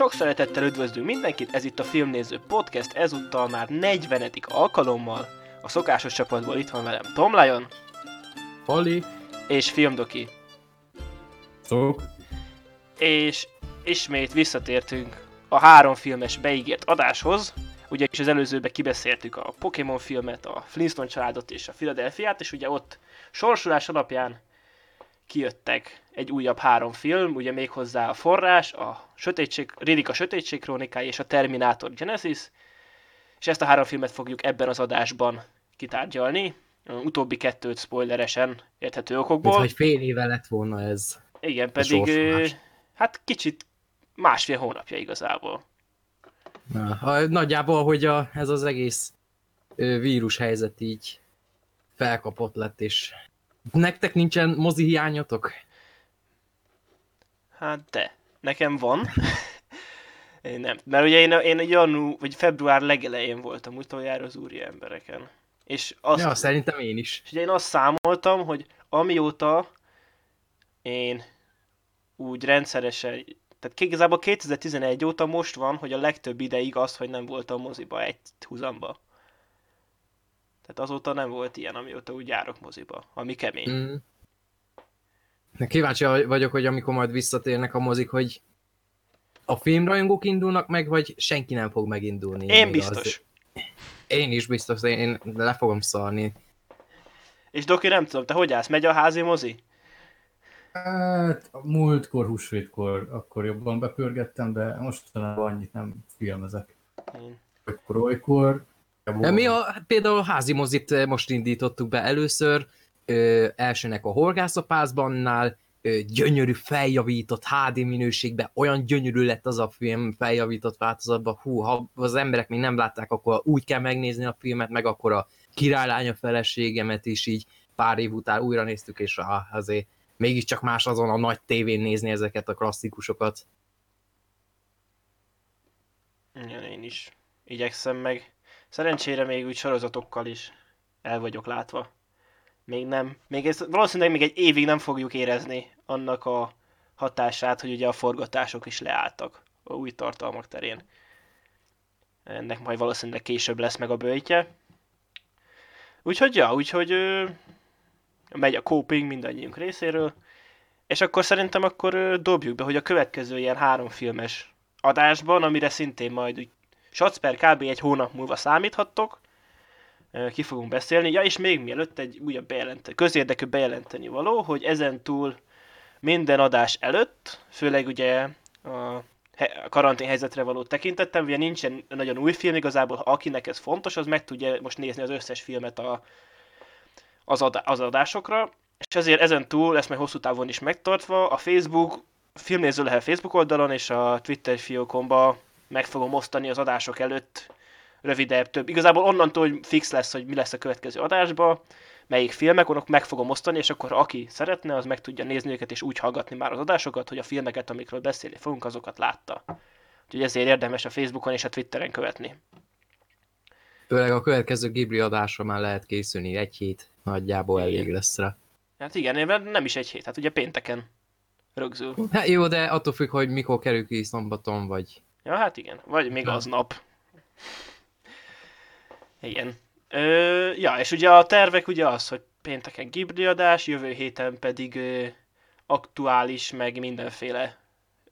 Sok szeretettel üdvözlünk mindenkit, ez itt a Filmnéző Podcast, ezúttal már 40. alkalommal. A szokásos csapatból itt van velem Tom Lyon, Holli és Filmdoki. Szok. És ismét visszatértünk a három filmes beígért adáshoz, ugyanis az előzőben kibeszéltük a Pokémon filmet, a Flintstone családot és a Philadelphiát, és ugye ott sorsolás alapján kijöttek egy újabb három film, ugye méghozzá a Forrás, a Riddick a Sötétség krónikái és a Terminator Genesis, és ezt a három filmet fogjuk ebben az adásban kitárgyalni, utóbbi kettőt spoileresen érthető okokból. Mint hogy fél éve lett volna ez. Igen, pedig hát kicsit másfél hónapja igazából. Na, nagyjából, hogy ez az egész vírus helyzet így felkapott lett, és nektek nincsen mozi hiányotok? Hát de, nekem van. Én nem, mert ugye én február legelején voltam utoljára az úri embereken. És azt, ja, szerintem én is. És ugye én azt számoltam, hogy amióta én úgy rendszeresen, tehát igazából 2011 óta most van, hogy a legtöbb ideig az, hogy nem voltam moziba egy húzamba. Tehát azóta nem volt ilyen, amióta úgy járok moziba, ami kemény. Mm. Kíváncsi vagyok, hogy amikor majd visszatérnek a mozik, hogy a filmrajongók indulnak meg, vagy senki nem fog megindulni. Én biztos. Az... Én is biztos, én le fogom szarni. És Doki, nem tudom, te hogy állsz? Megy a házi mozi? Hát a múltkor, húsvétkor akkor jobban bepörgettem, de mostanában annyit nem filmezek. Olykor. Mi például a házi mozit most indítottuk be először, elsőnek a Horgászapászbannál, gyönyörű feljavított HD minőségben, olyan gyönyörű lett az a film feljavított változatban, ha az emberek még nem látták, akkor úgy kell megnézni a filmet, meg akkor a Királylánya feleségemet is így pár év után újra néztük, és azért mégiscsak más azon a nagy tévén nézni ezeket a klasszikusokat. Igen, én is igyekszem meg. Szerencsére még úgy sorozatokkal is el vagyok látva. Még nem. Valószínűleg még egy évig nem fogjuk érezni annak a hatását, hogy ugye a forgatások is leálltak a új tartalmak terén. Ennek majd valószínűleg később lesz meg a böjtje. Úgyhogy megy a coping mindannyiunk részéről. És akkor szerintem dobjuk be, hogy a következő ilyen három filmes adásban, amire szintén majd úgy Satzper kb. Egy hónap múlva számíthattok, ki fogunk beszélni. Ja, és még mielőtt egy újabb közérdekű bejelenteni való, hogy ezentúl minden adás előtt, főleg ugye a karantén helyzetre való tekintettem, ugye nincsen nagyon új film, igazából ha akinek ez fontos, az meg tudja most nézni az összes filmet az adásokra, és ezért ezentúl lesz majd hosszú távon is megtartva, a Facebook, Filmnéző Lehet Facebook oldalon és a Twitter fiókomba meg fogom osztani az adások előtt rövidebb, több. Igazából onnantól, hogy fix lesz, hogy mi lesz a következő adásba, melyik filmek, onnak meg fogom osztani, és akkor aki szeretne, az meg tudja nézni őket, és úgy hallgatni már az adásokat, hogy a filmeket, amikről beszélni fogunk, azokat látta. Úgyhogy ezért érdemes a Facebookon és a Twitteren követni. Főleg a következő Ghibli adásra már lehet készülni, egy hét nagyjából elég lesz rá. Hát igen, mert nem is egy hét, hát ugye pénteken rögzül. Hát jó, de attól függ, hogy mikor kerül ki szombaton, vagy... Ja, hát igen. Vagy még aznap. Igen. Ja, és ugye a tervek ugye az, hogy pénteken Ghibli adás, jövő héten pedig aktuális, meg mindenféle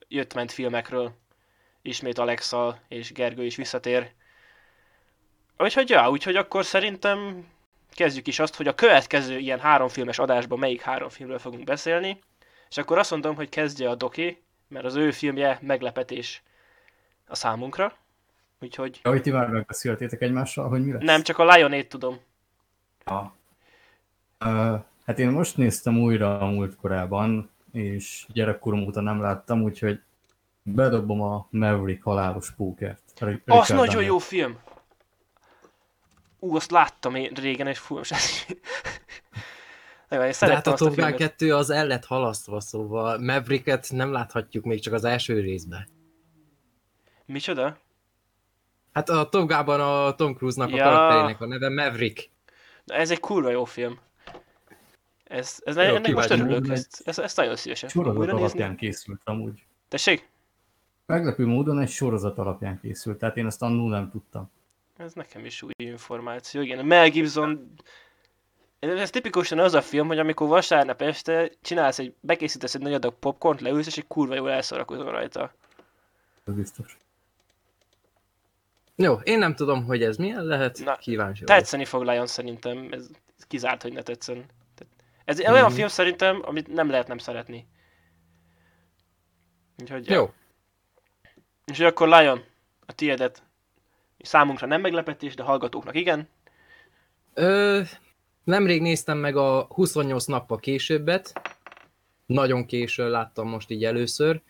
jött-ment filmekről. Ismét Alexa és Gergő is visszatér. Úgyhogy akkor szerintem kezdjük is azt, hogy a következő ilyen három filmes adásban melyik három filmről fogunk beszélni. És akkor azt mondom, hogy kezdje a Doki, mert az ő filmje meglepetés a számunkra, úgyhogy... Ja, hogy ti már megbeszéltétek egymással, hogy mi lesz? Nem, csak a Lionét tudom. Ja. Hát én most néztem újra a múltkorában, és gyerekkorom óta nem láttam, úgyhogy bedobom a Maverick Halálos pókert. Az nagyon jó film! Azt láttam én régen, és fú, most de hát a Top Gun 2 az el lett halasztva, szóval Mavericket nem láthatjuk még csak az első részben. Micsoda? Hát a Top Gun-ban a Tom Cruise-nak a karakterének a neve Maverick. Na, ez egy kurva jó film. Ennek most örülök. Ezt nagyon szívesen. Csorodat alatt készült amúgy. Tessék? Meglepő módon egy sorozat alapján készült, tehát én ezt annól nem tudtam. Ez nekem is új információ. Igen, a Mel Gibson... Ez tipikusan az a film, hogy amikor vasárnap este csinálsz bekészítesz egy nagy adag popcornt, leülsz, és egy kurva jól elszórakozol rajta. Ez biztos. Jó, én nem tudom, hogy ez milyen lehet. Na, kíváncsi vagyok. Tetszeni fog Lyon szerintem. Ez kizárt, hogy ne tetszen. Ez olyan film szerintem, amit nem lehet nem szeretni. Úgyhogy... Jó. És akkor Lyon, a tiédet. Számunkra nem meglepetés, de hallgatóknak igen. Nemrég néztem meg a 28 nappal későbbet. Nagyon későn láttam most így először.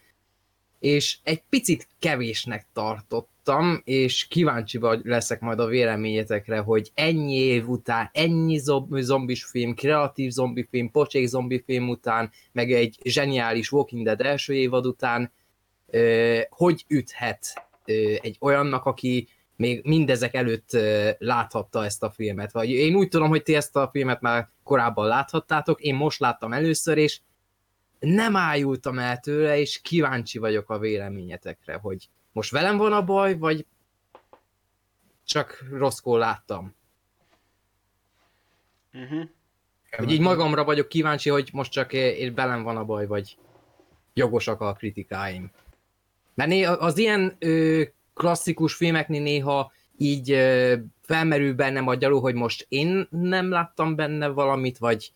És egy picit kevésnek tartottam, és kíváncsi leszek majd a véleményetekre, hogy ennyi év után, ennyi zombis film, kreatív zombi film, pocsék zombi film után, meg egy zseniális Walking Dead első évad után, hogy üthet egy olyannak, aki még mindezek előtt láthatta ezt a filmet. Vagy én úgy tudom, hogy ti ezt a filmet már korábban láthattátok, én most láttam először, és nem ájultam el tőle, és kíváncsi vagyok a véleményetekre, hogy most velem van a baj, vagy csak rosszkor láttam. Hogy így magamra vagyok kíváncsi, hogy most csak velem van a baj, vagy jogosak a kritikáim. Mert az ilyen klasszikus filmeknél néha így felmerül bennem a gyaló, hogy most én nem láttam benne valamit, vagy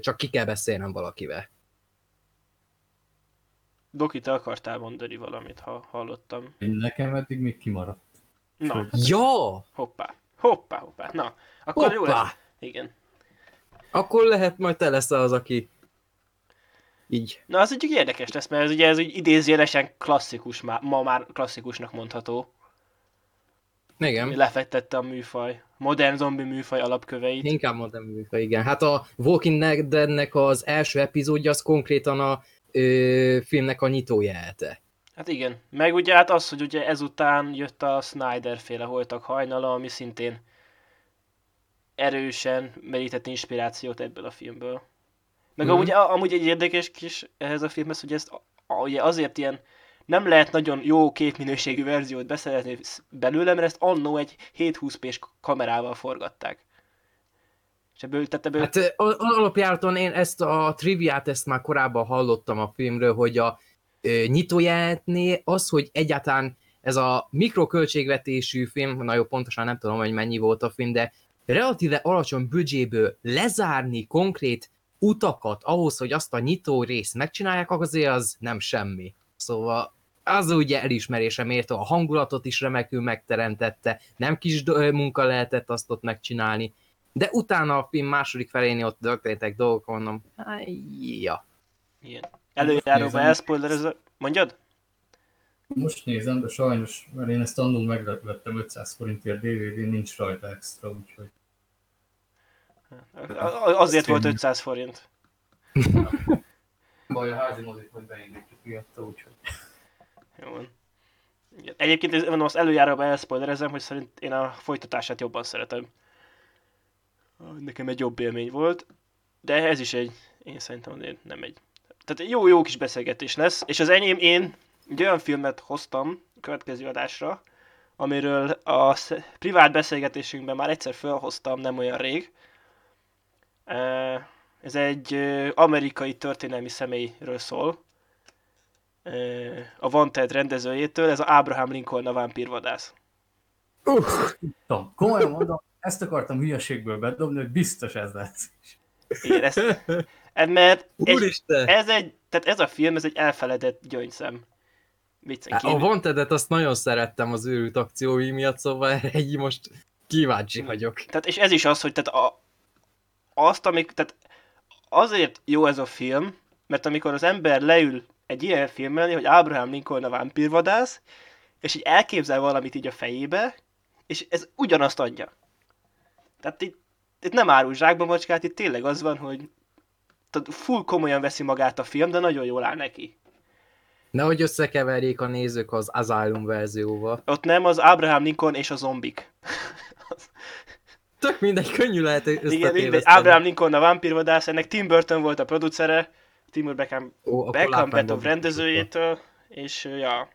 csak ki kell beszélnem valakivel. Doki, te akartál mondani valamit, ha hallottam. Én nekem eddig még kimaradt. Na. Ja! Hoppá. Na, akkor hoppá. Jó lesz. Igen. Akkor lehet majd te leszel az, aki így. Na, az úgy érdekes lesz, mert ez ugye idézőjelesen klasszikus, ma már klasszikusnak mondható. Igen. Lefektette a műfaj. Modern zombi műfaj alapköveit. Inkább modern műfaj, igen. Hát a Walking Deadnek az első epizódja az konkrétan a filmnek a nyitójelete. Hát igen. Meg ugye hát az, hogy ugye ezután jött a Snyder féle Holtak hajnala, ami szintén erősen merített inspirációt ebből a filmből. Meg amúgy egy érdekes kis ehhez a filmhez, hogy ezt ugye azért ilyen nem lehet nagyon jó képminőségű verziót beszerezni belőle, mert ezt annó egy 720p-s kamerával forgatták. És ebből... Hát alapjáraton én ezt a triviát, ezt már korábban hallottam a filmről, hogy a nyitójelenetnél az, hogy egyáltalán ez a mikroköltségvetésű film, nagyon pontosan nem tudom, hogy mennyi volt a film, de relatíve alacsony büdzséből lezárni konkrét utakat ahhoz, hogy azt a nyitó részt megcsinálják, azért az nem semmi. Szóval az ugye elismerésre méltó, a hangulatot is remekül megteremtette, nem kis munka lehetett azt ott megcsinálni, de utána a film második felénél ott történtek dolgok, mondom, ja. Igen. Előjáróban elszpoilerezve, mondjad? Most nézem, de sajnos, mert én ezt annól megvettem 500 forintért DVD-n, nincs rajta extra, úgyhogy... Azért volt 500 forint. Baj, a házi mozik, hogy beindítjuk miatta, úgyhogy. Jó van. Egyébként mondom, azt előjáróban elszpoilerezem, hogy szerint én a folytatását jobban szeretem. Nekem egy jobb élmény volt, de ez is egy, én szerintem nem egy. Tehát jó kis beszélgetés lesz, és az enyém én egy olyan filmet hoztam a következő adásra, amiről a privát beszélgetésünkben már egyszer felhoztam, nem olyan rég. Ez egy amerikai történelmi személyről szól, a Wanted rendezőjétől, ez a Abraham Lincoln a vámpírvadász. Komolyan mondom, ezt akartam hülyeségből bedobni, hogy biztos ez lesz. Igen, mert ez a film, ez egy elfeledett gyöngyszem. A Wantedet azt nagyon szerettem az őrült akciói miatt, szóval erre most kíváncsi vagyok. Tehát, és ez is az, hogy azért jó ez a film, mert amikor az ember leül egy ilyen filmmel, hogy Abraham Lincoln a vámpírvadász, és így elképzel valamit így a fejébe, és ez ugyanazt adja. Tehát itt nem árul zsákba macskát, itt tényleg az van, hogy full komolyan veszi magát a film, de nagyon jól áll neki. Nehogy összekeverjék a nézők az Asylum verzióval. Ott nem, az Abraham Lincoln és a zombik. Tök mindegy, könnyű lehet összetéveszteni. Abraham Lincoln a vámpírvadász, ennek Tim Burton volt a producere, Timur Beckham a rendezőjétől, és ja.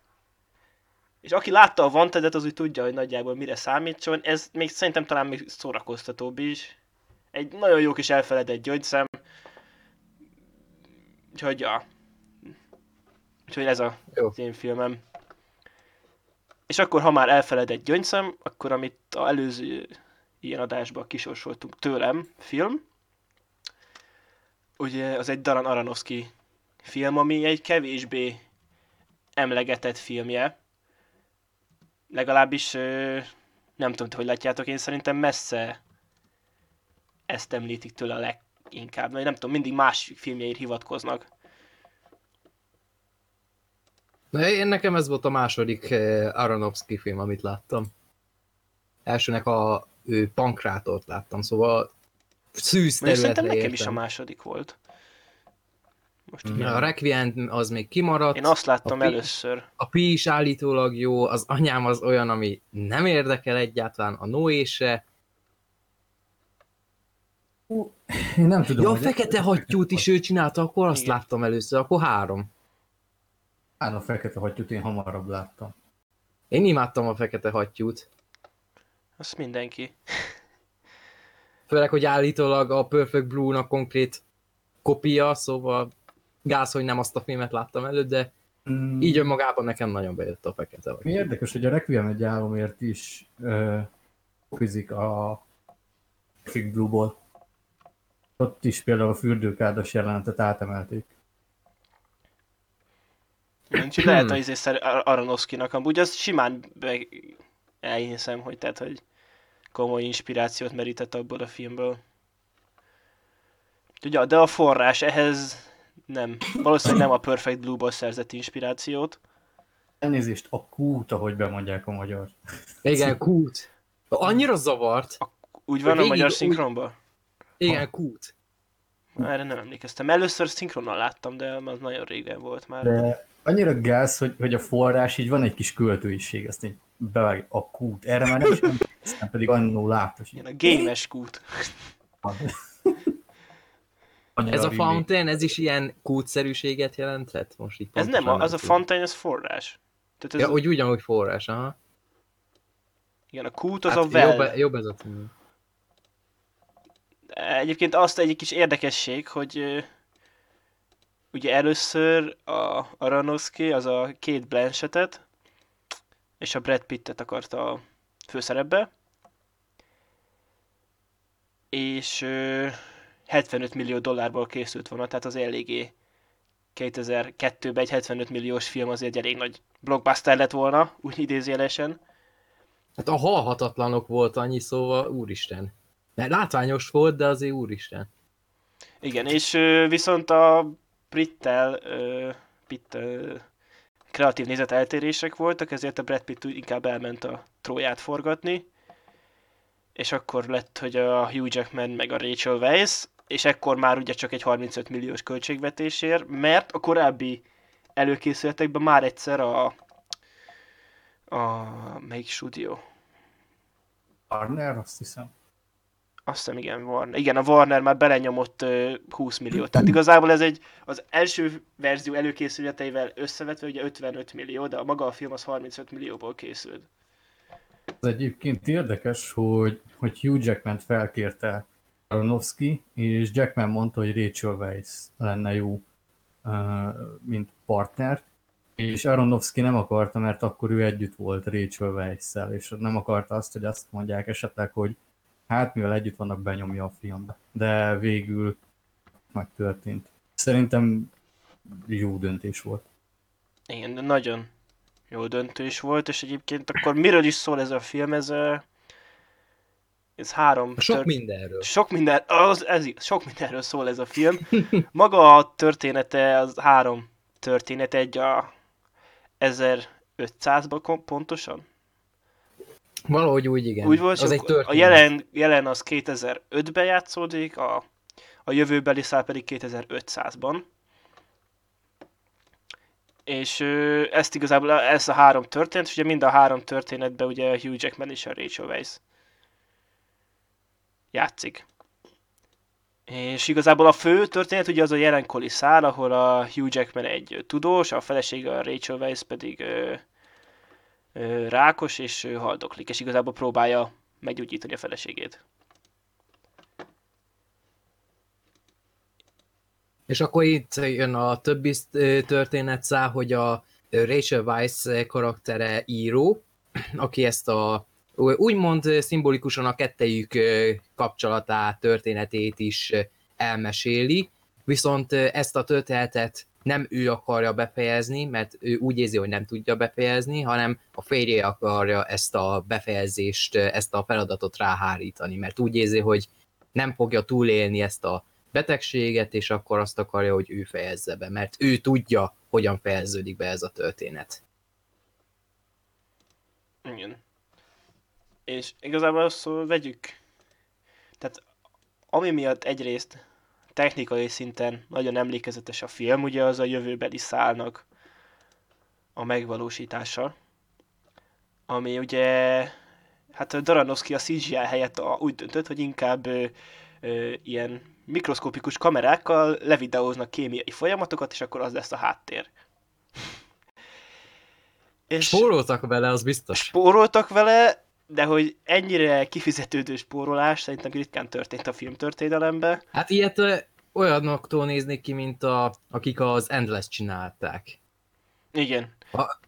És aki látta a Wanted-et, az úgy tudja, hogy nagyjából mire számítson. Ez még szerintem talán még szórakoztatóbb is. Egy nagyon jó kis elfeledett gyöngyszem. Úgyhogy ja. Úgyhogy ez a az én filmem. És akkor, ha már elfeledett gyöngyszem, akkor amit az előző ilyen adásban kisorsoltunk tőlem, film. Ugye az egy Darren Aronofsky film, ami egy kevésbé emlegetett filmje. Legalábbis, nem tudom, hogy látjátok, én szerintem messze ezt említik tőle a leginkább. Mert nem tudom, mindig más filmjeire hivatkoznak. Na, én nekem ez volt a második Aronofsky film, amit láttam. Elsőnek a Pankrátort láttam, szóval szűz területre értem. Nekem is a második volt. Most a Requiem az még kimaradt. Én azt láttam először. A Pi is állítólag jó, az anyám az olyan, ami nem érdekel egyáltalán, a Noé se. Én nem tudom. Ja, a Fekete hattyút is ő csinálta, akkor azt láttam először, akkor három. A Fekete hattyút én hamarabb láttam. Én imádtam a Fekete hattyút. Azt mindenki. Főleg, hogy állítólag a Perfect Blue-nak konkrét kopia, szóval gáz, hogy nem azt a filmet láttam előtt, de így önmagában nekem nagyon bejött a Fekete hattyú. Érdekes, hogy a Requiem egy álomért is fizik a Perfect Blue-ból. Ott is például a fürdőkádas jelenetet átemelték. Úgyhogy lehet az izészer Aronofskynak, amúgy az simán elhiszem, hogy tehát, hogy komoly inspirációt merített abból a filmből. Ugye, de a forrás ehhez nem. Valószínűleg nem a Perfect Blue-ból szerzett inspirációt. Elnézést, a kút, ahogy bemondják a magyar. Igen, kút. Annyira zavart. Úgy van a magyar szinkronban? Igen, kút. Erre nem emlékeztem. Először szinkronnal láttam, de az nagyon régen volt már. De annyira gáz, hogy a forrás, így van egy kis költőiség, ezt így bevágja a kút. Erre már nem is emlékszem, pedig annól láttam. Igen, a gémes kút. Ez a Fountain, ez is ilyen kútszerűséget jelentett? Most így ez nem, az a Fountain, ez forrás. Tehát ez ja, hogy ugyanúgy forrás, aha. Igen, a kút az hát a well. Jobb ez a cím. Egyébként azt egy kis érdekesség, hogy ugye először a Aronofsky, az a Kate Blanchettet és a Brad Pittet akarta a főszerepbe. És 75 millió dollárból készült volna, tehát az eléggé 2002-ben egy 75 milliós film azért elég nagy blockbuster lett volna, úgy idézélesen. Hát a Halhatatlanok volt annyi, szóval úristen. Mert látványos volt, de azért úristen. Igen, és viszont a Brittel kreatív nézeteltérések voltak, ezért a Brad Pitt inkább elment a Tróját forgatni, és akkor lett, hogy a Hugh Jackman meg a Rachel Weisz, és ekkor már ugye csak egy 35 milliós költségvetésért, mert a korábbi előkészületekben már egyszer a melyik stúdió? Warner, azt hiszem. Azt hiszem, igen, Warner. Igen, a Warner már belenyomott 20 milliót. Tehát igazából ez egy, az első verzió előkészületeivel összevetve ugye 55 millió, de maga a film az 35 millióból készült. Ez egyébként érdekes, hogy Hugh Jackman-t felkérte Aronofsky, és Jackman mondta, hogy Rachel Weisz lenne jó, mint partner, és Aronofsky nem akarta, mert akkor ő együtt volt Rachel Weisz-szel, és nem akarta azt, hogy azt mondják esetleg, hogy hát mivel együtt vannak, benyomja a filmbe. De végül megtörtént. Szerintem jó döntés volt. Igen, de nagyon jó döntés volt, és egyébként akkor miről is szól ez a film? Ez három... Sok mindenről szól ez a film. Maga a története, az három történet, egy a 1500-ban pontosan? Valahogy úgy, igen. Úgy volt, az egy történet. A jelen az 2005-ben játszódik, a jövőbeli szál pedig 2500-ban. És ezt igazából, ez a három történet, és ugye mind a három történetben ugye Hugh Jackman és a Rachel Weisz játszik. És igazából a fő történet ugye az a jelenkori szál, ahol a Hugh Jackman egy tudós, a felesége a Rachel Weisz pedig rákos, és haldoklik, és igazából próbálja meggyógyítani a feleségét. És akkor itt jön a többi történetszál, hogy a Rachel Weisz karaktere író, aki ezt a úgymond szimbolikusan a kettejük kapcsolatát, történetét is elmeséli, viszont ezt a történetet nem ő akarja befejezni, mert ő úgy érzi, hogy nem tudja befejezni, hanem a férje akarja ezt a befejezést, ezt a feladatot ráhárítani, mert úgy érzi, hogy nem fogja túlélni ezt a betegséget, és akkor azt akarja, hogy ő fejezze be, mert ő tudja, hogyan fejeződik be ez a történet. Igen. És igazából azt vegyük. Tehát ami miatt egyrészt technikai szinten nagyon emlékezetes a film, ugye az a jövőbeli szálnak a megvalósítása, ami ugye, hát Aronofsky a CGI helyett úgy döntött, hogy inkább ilyen mikroszkópikus kamerákkal levideóznak kémiai folyamatokat, és akkor az lesz a háttér. És spóroltak vele, az biztos. Spóroltak vele, de hogy ennyire kifizetődő spórolás szerintem ritkán történt a filmtörténelemben. Hát ilyet olyanoktól néznék ki, mint akik az Endless csinálták. Igen.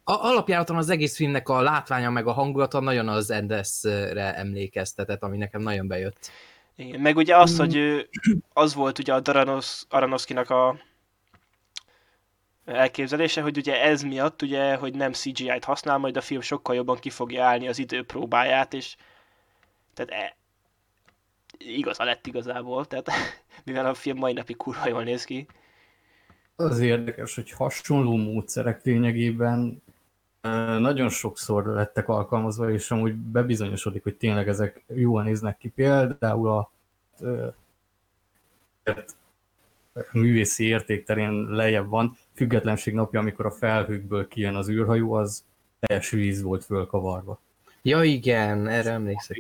Alapjáraton az egész filmnek a látványa meg a hangulata nagyon az Endless-re emlékeztetett, ami nekem nagyon bejött. Igen, meg ugye az, hogy az volt ugye a Aronofskynak a elképzelése, hogy ugye ez miatt, ugye, hogy nem CGI-t használ, majd a film sokkal jobban ki fogja állni az idő próbáját, és tehát igaza lett igazából, tehát mivel a film mai napig kurva jól néz ki. Az érdekes, hogy hasonló módszerek lényegében nagyon sokszor lettek alkalmazva, és amúgy bebizonyosodik, hogy tényleg ezek jól néznek ki. Például a művészi értékterén lejjebb van. Függetlenség napja, amikor a felhőkből kijön az űrhajó, az teljes víz volt fölkavarva. Ja igen, erre emlékszem.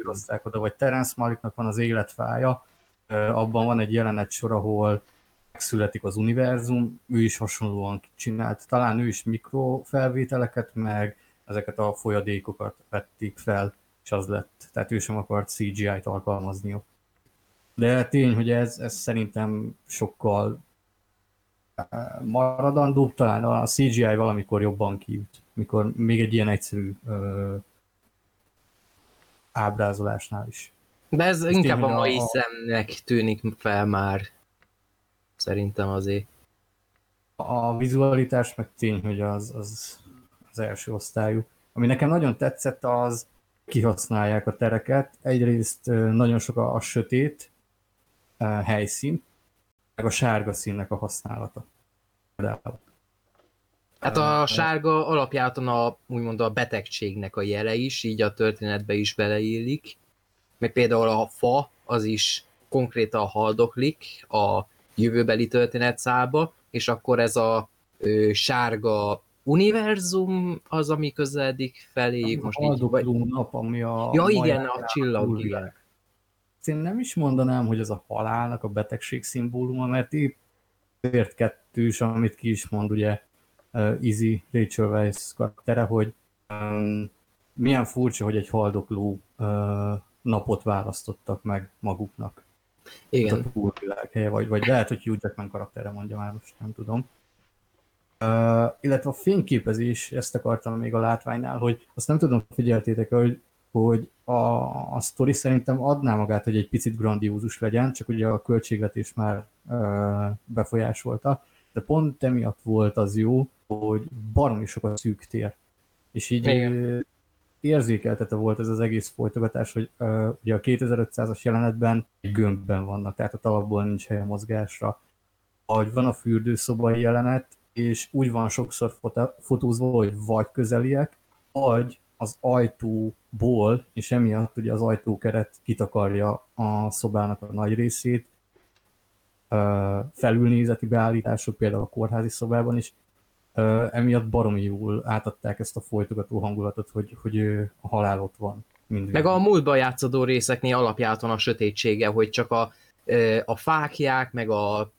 Vagy Terence Malicknak van az életfája, abban van egy jelenetsor, ahol születik az univerzum, ő is hasonlóan csinált, talán ő is mikrofelvételeket, meg ezeket a folyadékokat vették fel, és az lett. Tehát ő sem akart CGI-t alkalmazniuk. De tény, hogy ez szerintem sokkal maradandóbb, talán a CGI valamikor jobban kiüt, mikor még egy ilyen egyszerű ábrázolásnál is. De ez inkább a mai szemnek tűnik fel már. Szerintem azért. A vizualitás meg tény, hogy az első osztályú. Ami nekem nagyon tetszett, az kihasználják a tereket. Egyrészt nagyon sok a sötét helyszín, meg a sárga színnek a használata. Hát a sárga alapjáton úgymond a betegségnek a jele is, így a történetbe is beleillik. Meg például a fa, az is konkrétan haldoklik a jövőbeli történetszába, és akkor ez a sárga univerzum az, ami közeledik feléjük. Most haldokló nap, ami a... Ja igen, a csillagvilág. Én nem is mondanám, hogy ez a halálnak a betegség szimbóluma, mert épp kettős, amit ki is mond, ugye Izzy, Rachel Weisz karaktere, hogy milyen furcsa, hogy egy haldokló napot választottak meg maguknak. Igen. Ez a túlvilághelye, vagy lehet, hogy Hugh Jackman karakterre mondja már, most nem tudom. Illetve a fényképezés, ezt akartam még a látványnál, hogy azt nem tudom, figyeltétek, hogy a sztori szerintem adná magát, hogy egy picit grandiózus legyen, csak ugye a költségvetés már befolyásolta, de pont emiatt volt az jó, hogy baromi sok a szűk tér. És így érzékeltete volt ez az egész folytogatás, hogy ugye a 2500-as jelenetben egy gömbben vannak, tehát ott alapból nincs hely a mozgásra. Ahogy van a fürdőszobai jelenet, és úgy van sokszor fotózva, hogy vagy közeliek, vagy az ajtóból, és emiatt ugye az ajtókeret kitakarja a szobának a nagy részét, felülnézeti beállítások például a kórházi szobában is, emiatt baromi jól átadták ezt a folytogató hangulatot, hogy a halál ott van. Meg a múltban játszódó részeknél alapjáton a sötétsége, hogy csak a a fáklyák, meg a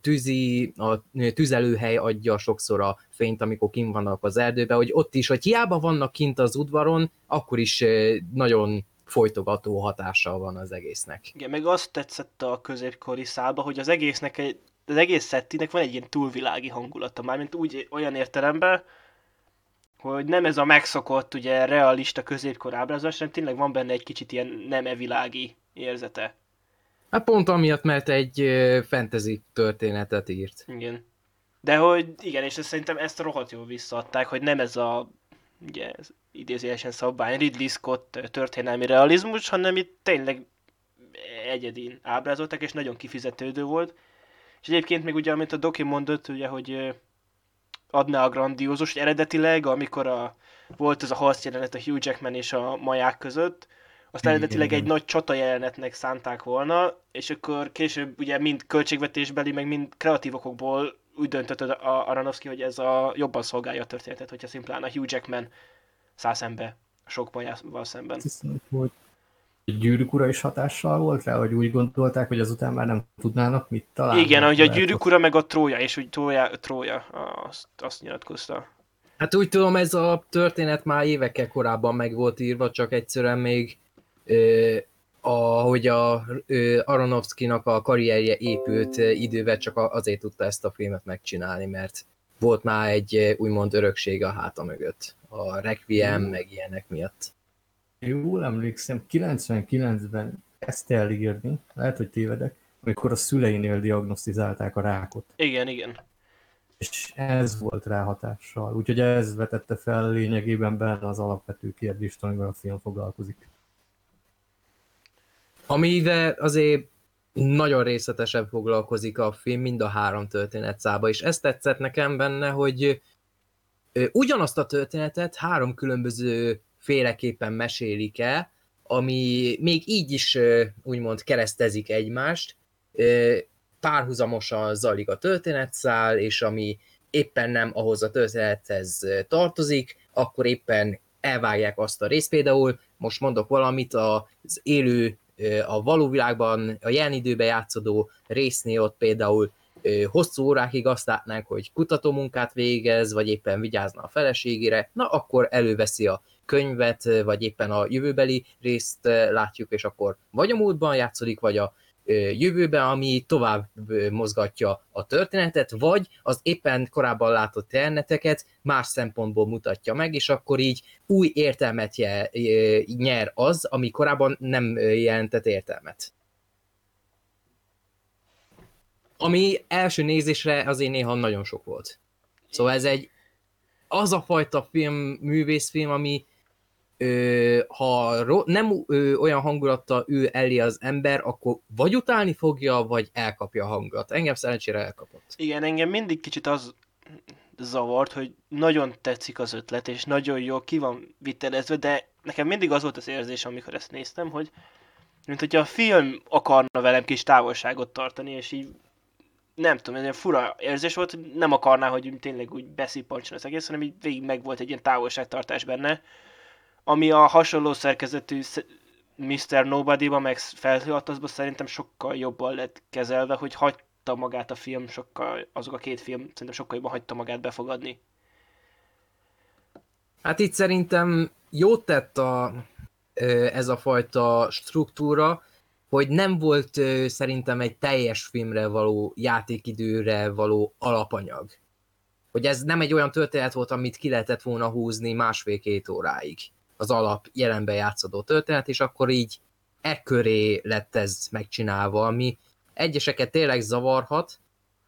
tűzi, a tüzelőhely adja sokszor a fényt, amikor kint vannak az erdőben, hogy ott is, hogy hiába vannak kint az udvaron, akkor is nagyon folytogató hatással van az egésznek. Igen, meg azt tetszett a középkori szálba, hogy az egésznek az egész szettinek van egy ilyen túlvilági hangulata, mármint úgy olyan értelemben, hogy nem ez a megszokott, ugye realista középkor ábrázolás, hanem tényleg van benne egy kicsit ilyen nem evilági érzete. Hát pont amiatt, mert egy fantasy történetet írt. Igen. De hogy igen, és szerintem ezt rohadt jól visszaadták, hogy nem ez a, ugye idézőjelesen szabvány Ridley Scott történelmi realizmus, hanem itt tényleg egyedin ábrázolták, és nagyon kifizetődő volt. És egyébként még ugye, amit a Doki mondott, ugye, hogy adná a grandiózus, hogy eredetileg, amikor volt ez a harc jelenet a Hugh Jackman és a maják között, azt eredetileg egy nagy csata jelenetnek szánták volna, és akkor később ugye mind költségvetésbeli, meg mind kreatívokból úgy döntött a Aronofsky, hogy ez a jobban szolgálja a történetet, hogyha szimplán a Hugh Jackman száll szembe, sok majával szemben. Hiszem, hogy Gyűrűk ura is hatással volt rá, hogy úgy gondolták, hogy azután már nem tudnának mit találni. Igen, hogy a Gyűrűk ura meg a Trója, és úgy Trója azt nyilatkozta. Hát úgy tudom, ez a történet már évekkel korábban meg volt írva, csak egyszerűen még ahogy a Aronofskynak a karrierje épült idővel, csak azért tudta ezt a filmet megcsinálni, mert volt már egy úgymond örökség a háta mögött, a Requiem meg ilyenek miatt. Jól emlékszem, 99-ben ezt elírni, lehet, hogy tévedek, amikor a szüleinél diagnosztizálták a rákot. Igen, igen. És ez volt rá hatással, úgyhogy ez vetette fel lényegében benne az alapvető kérdést, amivel a film foglalkozik. Amivel azért nagyon részletesen foglalkozik a film mind a három történetszába, és ez tetszett nekem benne, hogy ugyanazt a történetet három különböző féleképpen mesélik el, ami még így is úgymond keresztezik egymást, párhuzamosan zajlik a történetszál, és ami éppen nem ahhoz a történethez tartozik, akkor éppen elvágják azt a részt. Például most mondok valamit, az élő, a való világban, a jelen időben játszódó résznél ott például hosszú órákig azt látnánk, hogy kutatómunkát végez, vagy éppen vigyázna a feleségére, na akkor előveszi a könyvet, vagy éppen a jövőbeli részt látjuk, és akkor vagy a múltban játszódik, vagy a jövőben, ami tovább mozgatja a történetet, vagy az éppen korábban látott jeleneteket más szempontból mutatja meg, és akkor így új értelmet nyer az, ami korábban nem jelentett értelmet. Ami első nézésre azért néha nagyon sok volt. Szóval ez az a fajta film, művészfilm, ami ha nem olyan hangulattal ül elé az ember, akkor vagy utálni fogja, vagy elkapja a hangulat. Engem szerencsére elkapott. Igen, engem mindig kicsit az zavart, hogy nagyon tetszik az ötlet, és nagyon jól ki van vitelezve, de nekem mindig az volt az érzés, amikor ezt néztem, hogy mint hogyha a film akarna velem kis távolságot tartani, és így nem tudom, ez olyan fura érzés volt, hogy nem akarná, hogy tényleg úgy beszippancson az egész, hanem így végig megvolt egy ilyen távolságtartás benne, ami a hasonló szerkezetű Mr. Nobody-ba, meg Felhőatlaszba szerintem sokkal jobban lett kezelve, hogy hagyta magát a film, azok a két film szerintem sokkal jobban hagyta magát befogadni. Hát itt szerintem jót tett ez a fajta struktúra, hogy nem volt szerintem egy teljes filmre való, játékidőre való alapanyag. Hogy ez nem egy olyan történet volt, amit ki lehetett volna húzni másfél-két óráig. Az alap jelenben játszódó történet, és akkor így ekköré lett ez megcsinálva, ami egyeseket tényleg zavarhat,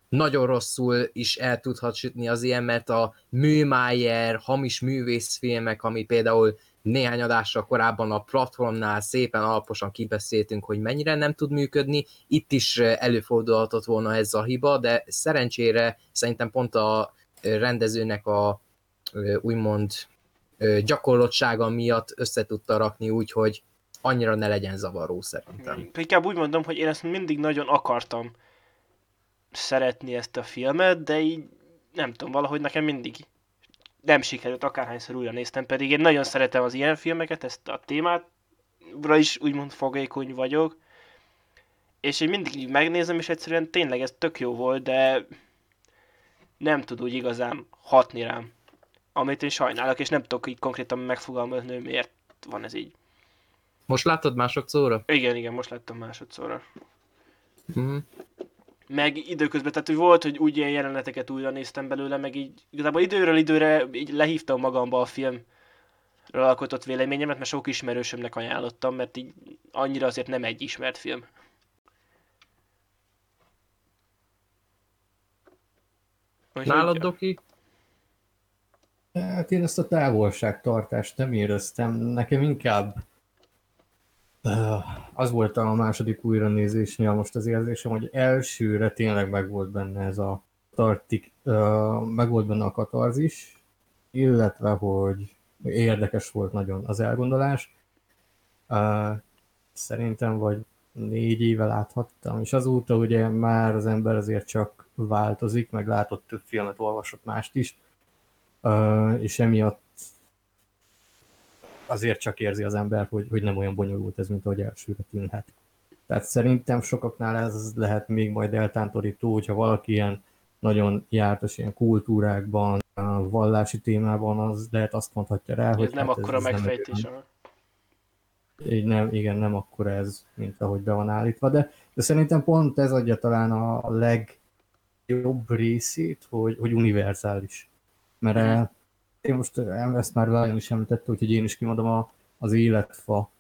nagyon rosszul is el tudhat sütni az ilyen, mert a Mühlmeier hamis művészfilmek, ami például néhány adással korábban a platformnál szépen alaposan kibeszéltünk, hogy mennyire nem tud működni, itt is előfordulhatott volna ez a hiba, de szerencsére szerintem pont a rendezőnek a úgymond gyakorlottsága miatt össze tudta rakni úgy, hogy annyira ne legyen zavaró szerintem. Inkább úgy mondom, hogy én ezt mindig nagyon akartam szeretni ezt a filmet, de így nem tudom, valahogy nekem mindig nem sikerült, akárhányszor újra néztem, pedig én nagyon szeretem az ilyen filmeket, ezt a témára is úgymond fogékony vagyok, És én mindig így megnézem, és egyszerűen tényleg ez tök jó volt, de nem tud úgy igazán hatni rám. Amit én sajnálok, és nem tudok így konkrétan megfogalmazni, miért van ez így. Most láttad másodszorra? Igen, most láttam másodszorra. Mm. Meg időközben, tehát hogy volt, hogy úgy ilyen jeleneteket újra néztem belőle, meg így igazából időről időre így lehívtam magamba a filmről alkotott véleményemet, mert sok ismerősömnek ajánlottam, mert így annyira azért nem egy ismert film. Nálad, Doki? Hát én ezt a távolságtartást nem éreztem, nekem inkább az volt a második újranézésnél most az érzésem, hogy elsőre tényleg megvolt benne ez a tartik, megvolt benne a katarzis, illetve hogy érdekes volt nagyon az elgondolás. Szerintem vagy 4 éve láthattam, és azóta ugye már az ember azért csak változik, meg látott több filmet, olvasott mást is, és emiatt azért csak érzi az ember, hogy nem olyan bonyolult ez, mint ahogy elsőre tűnhet. Tehát szerintem sokaknál ez lehet még majd eltántorító, hogyha valaki ilyen nagyon jártas ilyen kultúrákban, vallási témában, az lehet azt mondhatja rá, hogy... Ez nem hát akkora megfejtés. Nem akkora ez, mint ahogy be van állítva, de szerintem pont ez adja talán a legjobb részét, hogy univerzális. Mert én most ezt már Lyon is említette, úgyhogy én is kimondom, az életfa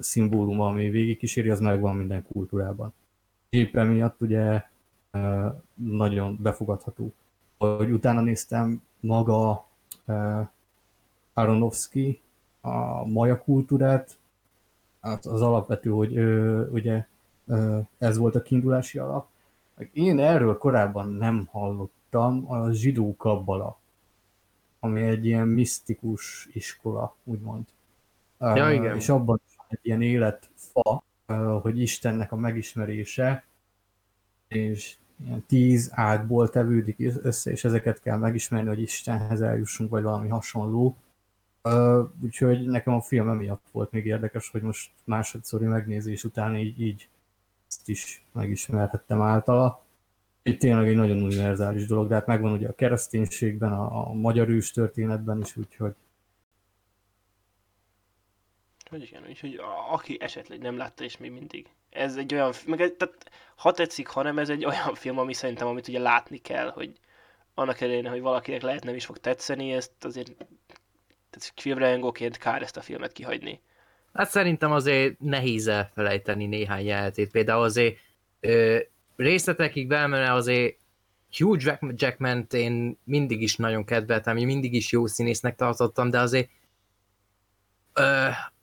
szimbóluma, ami végigkíséri, az megvan minden kultúrában. Éppen miatt ugye nagyon befogadható. Hogy utána néztem maga Aronofsky, a maja kultúrát, az alapvető, hogy ugye ez volt a kiindulási alap. Én erről korábban nem hallottam, a zsidó kabbala, ami egy ilyen misztikus iskola, úgymond. Ja, igen. És abban egy ilyen életfa, hogy Istennek a megismerése, és ilyen 10 ágból tevődik össze, és ezeket kell megismerni, hogy Istenhez eljussunk, vagy valami hasonló. Úgyhogy nekem a film emiatt volt még érdekes, hogy most másodszori megnézés után így ezt is megismerhettem általa. Itt tényleg egy nagyon univerzális dolog, de hát megvan ugye a kereszténységben, a magyar ős történetben is, úgyhogy... Hogy igen, úgyhogy aki esetleg nem látta és még mindig. Ez egy olyan film, tehát ha tetszik, ha nem, ez egy olyan film, ami szerintem, amit ugye látni kell, hogy annak ellenére, hogy valakinek lehet nem is fog tetszeni, ezt azért filmrajongóként kár ezt a filmet kihagyni. Hát szerintem azért nehéz elfelejteni néhány jelenetét, például azért... részletekig belmenve azért Hugh Jackmant én mindig is nagyon kedveltem, én mindig is jó színésznek tartottam, de azért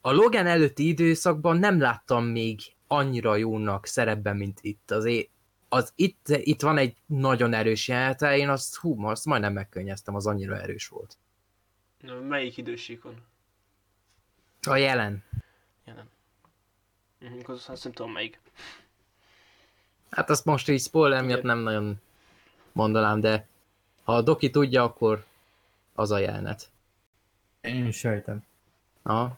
a Logan előtti időszakban nem láttam még annyira jónak szerepben, mint itt. Azért itt van egy nagyon erős jelenete, én azt majdnem megkönnyeztem, az annyira erős volt. Na, melyik idősíkon? A jelen. Jelen. Azt nem tudom melyik. Hát azt most így spoiler miatt nem nagyon mondanám, de ha a Doki tudja, akkor az a jelenet. Én sejtem. Aha.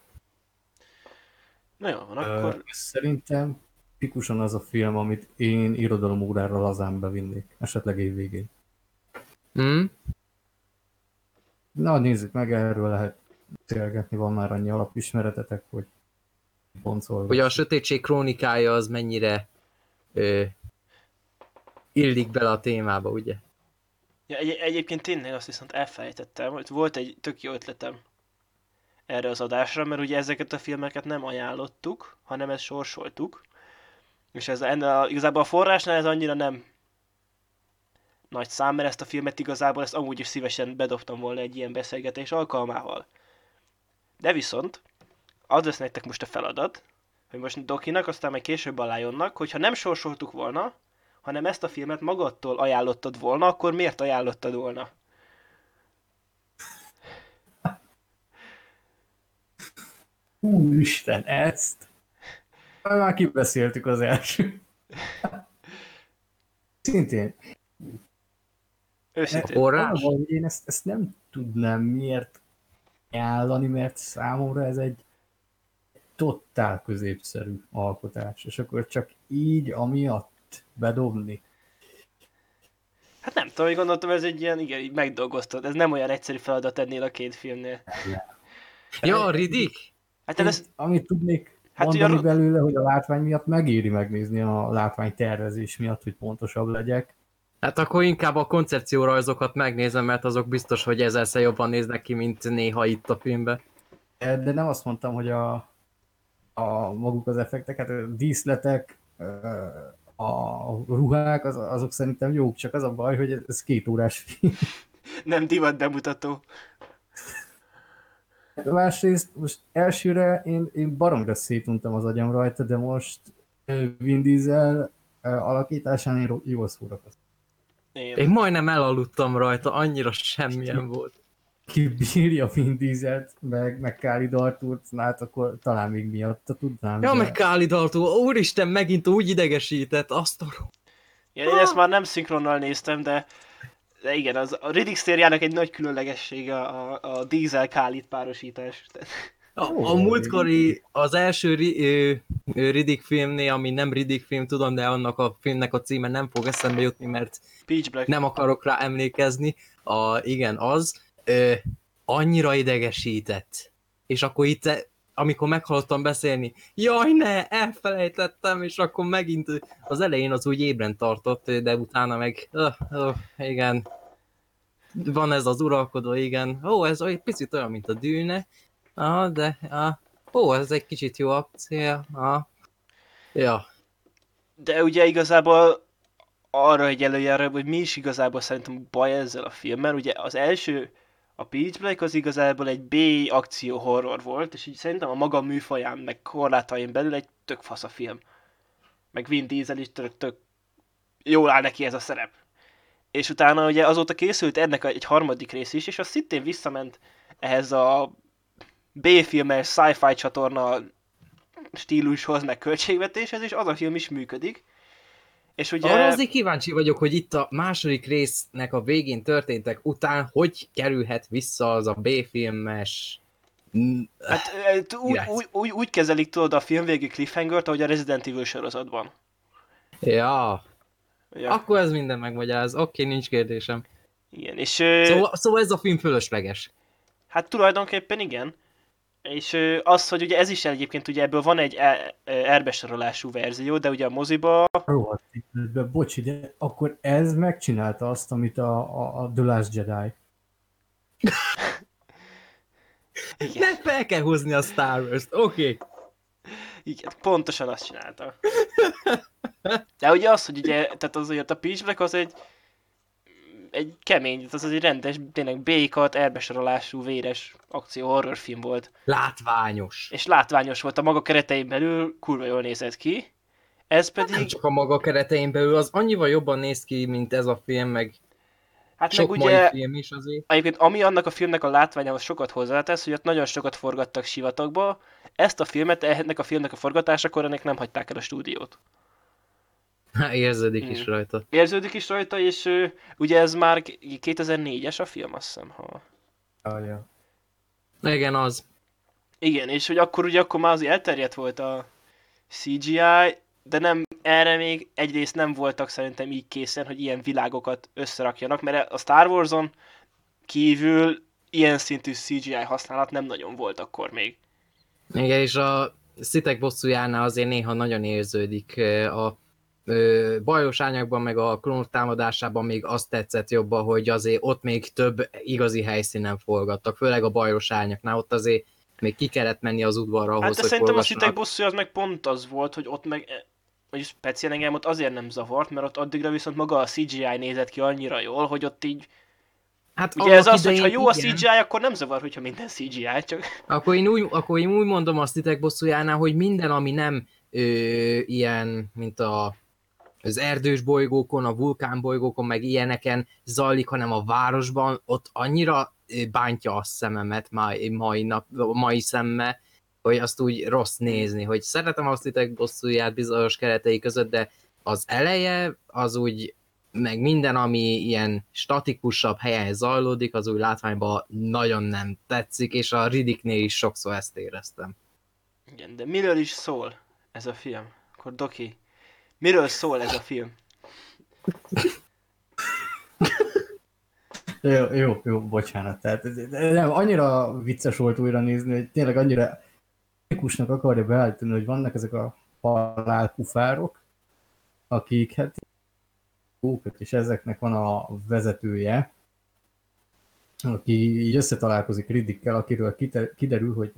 Na jó, van, akkor... Szerintem pikusan az a film, amit én irodalomórára lazán bevinnék, esetleg évvégén. Na nézzük meg, erről lehet beszélgetni, van már annyi alapismeretetek, hogy boncolva. Hogy a sötétség krónikája az mennyire... illik bele a témába, ugye? Ja, egyébként tényleg azt viszont elfelejtettem, hogy volt egy tök jó ötletem erre az adásra, mert ugye ezeket a filmeket nem ajánlottuk, hanem ezt sorsoltuk, és ez igazából a forrásnál ez annyira nem nagy szám, mert ezt a filmet igazából ezt amúgy is szívesen bedobtam volna egy ilyen beszélgetés alkalmával. De viszont az lesz nektek most a feladat, hogy most Dokinak, aztán meg később a Lyonnak, hogyha nem sorsoltuk volna, hanem ezt a filmet magadtól ajánlottad volna, akkor miért ajánlottad volna? Úristen, ezt! Már kibeszéltük az első. Szintén. Valóban én ezt nem tudnám miért ajánlani, mert számomra ez egy totál középszerű alkotás, és akkor csak így amiatt bedobni. Hát nem tudom, hogy gondoltam, ez egy ilyen, igen, így megdolgoztad. Ez nem olyan egyszerű feladat ennél a két filmnél. Jó, Riddick! Hát ez... Amit tudnék mondani hát, belőle, hogy a látvány miatt megéri megnézni a látvány tervezés miatt, hogy pontosabb legyek. Hát akkor inkább a koncepciórajzokat megnézem, mert azok biztos, hogy ezerszer jobban néznek ki, mint néha itt a filmben. De nem azt mondtam, hogy a maguk az effektek, hát a díszletek, a ruhák, azok szerintem jók, csak az a baj, hogy ez 2 órás film. Nem divat bemutató. Másrészt most elsőre én baromra szétuntam az agyam rajta, de most Vin Diesel alakításán én jól szórakoztam. Én majdnem elaludtam rajta, annyira semmilyen volt. Ki bírja Vin Dieselt, meg Khalid Arthurt, hát akkor talán még miatta tudnám. Ja, de... meg Khalid Arthur, úristen, megint úgy idegesített, azt arról. Ja, én ezt már nem szinkronnal néztem, de igen, a Riddick szériának egy nagy különlegessége a Diesel-Khalid párosítás. A múltkori, az első Riddick filmnél, ami nem Riddick film, tudom, de annak a filmnek a címe nem fog eszembe jutni, mert Peach Black. Nem akarok rá emlékezni. Igen, az... annyira idegesített. És akkor itt, amikor meghallottam beszélni, jaj ne, elfelejtettem, és akkor megint az elején az úgy ébren tartott, de utána meg, igen, van ez az uralkodó, igen, ez egy picit olyan, mint a Dűne, de, ez egy kicsit jó akció, ja. De ugye igazából arra egy előjára, hogy mi is igazából szerintem baj ezzel a filmmel, ugye az első a Pitch Black az igazából egy B-akció horror volt, és így szerintem a maga műfaján, meg korlátain belül egy tök fasz a film. Meg Vin Diesel is tök jól áll neki ez a szerep. És utána ugye azóta készült ennek egy harmadik rész is, és az szintén visszament ehhez a B-filmes sci-fi csatorna stílushoz, meg költségvetéshez, és az a film is működik. És ugye... Arra azért kíváncsi vagyok, hogy itt a második résznek a végén történtek után, hogy kerülhet vissza az a B-filmes... Hát úgy kezelik, tudod, a film végig cliffhangert, ahogy a Resident Evil sorozatban. Ja. Akkor ez minden megmagyaráz. Oké, nincs kérdésem. Igen, és... Szóval ez a film fölösleges. Hát tulajdonképpen igen. És az, hogy ugye ez is egyébként, ugye ebből van egy erbesorolású verzió, de ugye a moziba... Bocsi, de akkor ez megcsinálta azt, amit a The Last Jedi. Nem fel kell hozni a Star Wars-t, oké. Igen, pontosan azt csinálta. De ugye az, hogy ugye, tehát azért a Pitch Black az egy kemény, az egy rendes, tényleg B-kat, erbesorolású, véres akció-horrorfilm volt. Látványos. És látványos volt, a maga keretein belül kurva jól nézett ki. Ez pedig... Nem csak a maga keretein belül, az annyival jobban néz ki, mint ez a film, meg hát sok meg ugye, mai film is azért. Egyébként ami annak a filmnek a látványához sokat hozzátesz, hogy ott nagyon sokat forgattak sivatagba, ezt a filmet, ennek a filmnek a forgatásakor ennek nem hagyták el a stúdiót. Érződik is rajta. Érződik is rajta, és ugye ez már 2004-es a film, azt hiszem. Igen, az. Igen, és hogy akkor már azért elterjedt volt a CGI, de nem, erre még egyrészt nem voltak szerintem így készen, hogy ilyen világokat összerakjanak, mert a Star Wars-on kívül ilyen szintű CGI használat nem nagyon volt akkor még. Igen, és a Szitek bosszújánál azért néha nagyon érződik a bajos ányakban, meg a klónok támadásában még azt tetszett jobban, hogy azért ott még több igazi helyszínen forgattak, főleg a bajos ányaknál, ott azért még ki kellett menni az udvarra ahhoz, hogy forgassanak. Hát szerintem a Szitek bosszúja az meg pont az volt, hogy ott meg, vagyis speciál engem ott azért nem zavart, mert ott addigra viszont maga a CGI nézett ki annyira jól, hogy ott így... Hát ugye ez az, hogy ha jó a CGI, akkor nem zavar, hogyha minden CGI, csak... Akkor én úgy mondom a Szitek bosszújánál, hogy minden, ami nem ilyen, mint az erdős bolygókon, a vulkán bolygókon, meg ilyeneken zajlik, hanem a városban, ott annyira bántja a szememet mai szemmel, hogy azt úgy rossz nézni, hogy szeretem a Szitek bosszúját bizonyos keretei között, de az eleje, az úgy, meg minden, ami ilyen statikusabb helyen zajlódik, az úgy látványban nagyon nem tetszik, és a Riddicknél is sokszor ezt éreztem. Igen, de miről is szól ez a film? Akkor Doki, miről szól ez a film? Jó, bocsánat. Tehát, nem, annyira vicces volt újra nézni, hogy tényleg annyira kusnak akarja beállítani, hogy vannak ezek a halálpufárok, akik hát jókat, és ezeknek van a vezetője, aki így összetalálkozik Riddickkel, akiről kiderül, hogy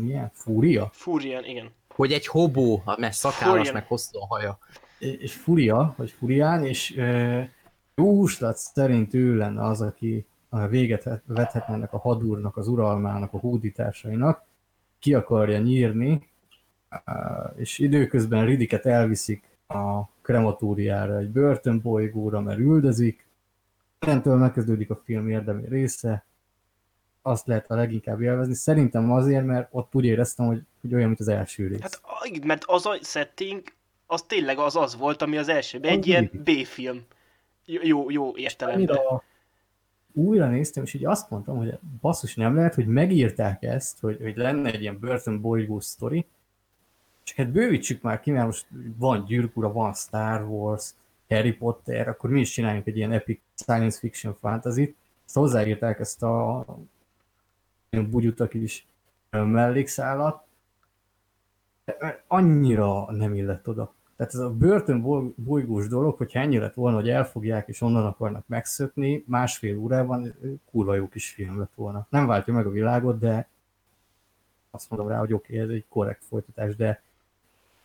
milyen fúria? Fúrián, igen. Hogy egy hobó, mert szakállas, meg hosszú a haja. És fúria, vagy fúrián, és Jóslat szerint ő lenne az, aki véget vethetne ennek a hadúrnak, az uralmának, a hódításainak, ki akarja nyírni, és időközben Riddicket elviszik a krematóriára, egy börtönbolygóra, mert üldözik. Ezentől megkezdődik a film érdemi része, azt lehet a leginkább élvezni. Szerintem azért, mert ott úgy éreztem, hogy olyan, mint az első rész. Hát, mert az a setting, az tényleg az volt, ami az elsőben. Egy ilyen B-film. Jó értelemben. Újra néztem, és így azt mondtam, hogy basszus, nem lehet, hogy megírták ezt, hogy lenne egy ilyen börtönbolygó sztori, csak hát bővítsük már ki, mert most van Gyűrűk ura, van Star Wars, Harry Potter, akkor mi is csináljunk egy ilyen epic science fiction fantasy-t. Ezt hozzáírták, ezt a bugyuta kis mellékszálat. Annyira nem illett oda. Tehát ez a börtönbolygós dolog, hogyha ennyi lett volna, hogy elfogják és onnan akarnak megszökni, másfél órában kurva jó kis film lett volna. Nem váltja meg a világot, de azt mondom rá, hogy oké, ez egy korrekt folytatás, de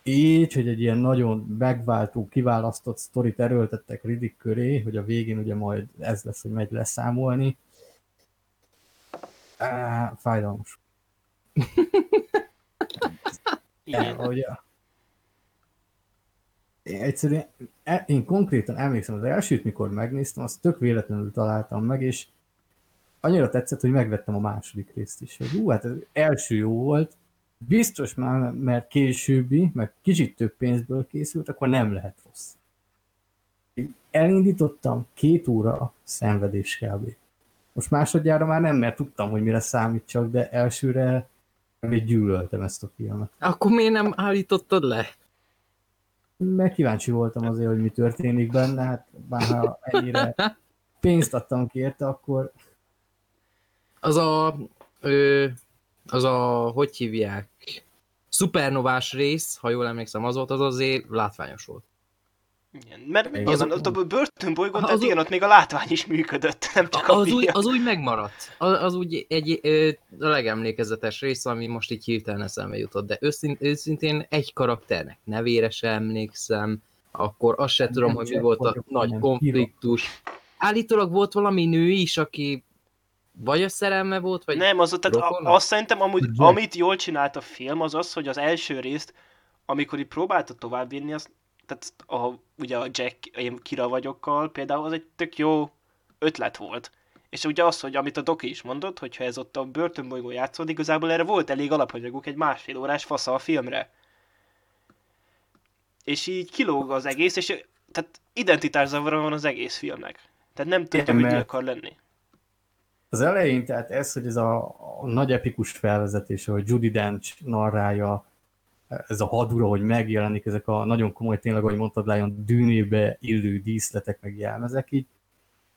így, hogy egy ilyen nagyon megváltó, kiválasztott sztorit erőltettek Riddick köré, hogy a végén ugye majd ez lesz, hogy megy leszámolni. Fájdalmas. Igen. Egyszerűen én konkrétan emlékszem, az elsőt, mikor megnéztem, azt tök véletlenül találtam meg, és annyira tetszett, hogy megvettem a második részt is. Hát az első jó volt, biztos már, mert későbbi, meg kicsit több pénzből készült, akkor nem lehet rossz. Elindítottam 2 óra a szenvedés kb. Most másodjára már nem, mert tudtam, hogy mire számítsak, de elsőre még gyűlöltem ezt a filmet. Akkor miért nem állítottad le? Meg kíváncsi voltam azért, hogy mi történik benne, hát bár ha ennyire pénzt adtam ki érte, akkor... Hogy hívják, szupernovás rész, ha jól emlékszem, az volt, az azért látványos volt. Igen, mert azon a börtönbolygón, tehát igen, ott még a látvány is működött, nem csak a film. Az úgy megmaradt. Az úgy egy a legemlékezetes rész, ami most így hirtelen eszembe jutott, de őszintén egy karakternek nevére sem emlékszem, akkor azt se tudom, hogy mi volt a nagy konfliktus. Állítólag volt valami nő is, aki vagy a szerelme volt, vagy... Nem, azt szerintem amúgy, amit jól csinált a film, az az, hogy az első részt, amikor így próbálta továbbvinni, azt tehát ugye a Jack, én Kira vagyokkal például, az egy tök jó ötlet volt. És ugye az, hogy amit a Doki is mondott, hogyha ez ott a börtönbolygón játszódik, igazából erre volt elég alapanyaguk egy 1,5 órás fasza a filmre. És így kilóg az egész, és tehát identitászavara van az egész filmnek. Tehát nem tudja, hogy mi akar lenni. Az elején, tehát ez, hogy ez a nagy epikus felvezetése, hogy Judi Dench narrálja, ez a hadura, hogy megjelenik, ezek a nagyon komoly, tényleg, ahogy mondtad, Lyon, dűnébe illő díszletek, meg jelmezek így.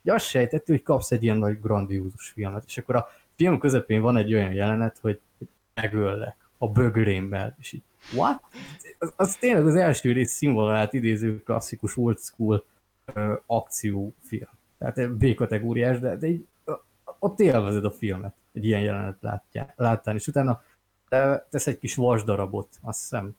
Ugye azt sejtettük, hogy kapsz egy ilyen nagy grandiózus filmet, és akkor a film közepén van egy olyan jelenet, hogy megöllek a bögrémmel, és így, what? Az tényleg az első rész színvonalát idéző klasszikus old school akciófilm. Tehát B-kategóriás, de így ott élvezed a filmet, egy ilyen jelenet láttál, és utána tesz egy kis vasdarabot, azt hiszem.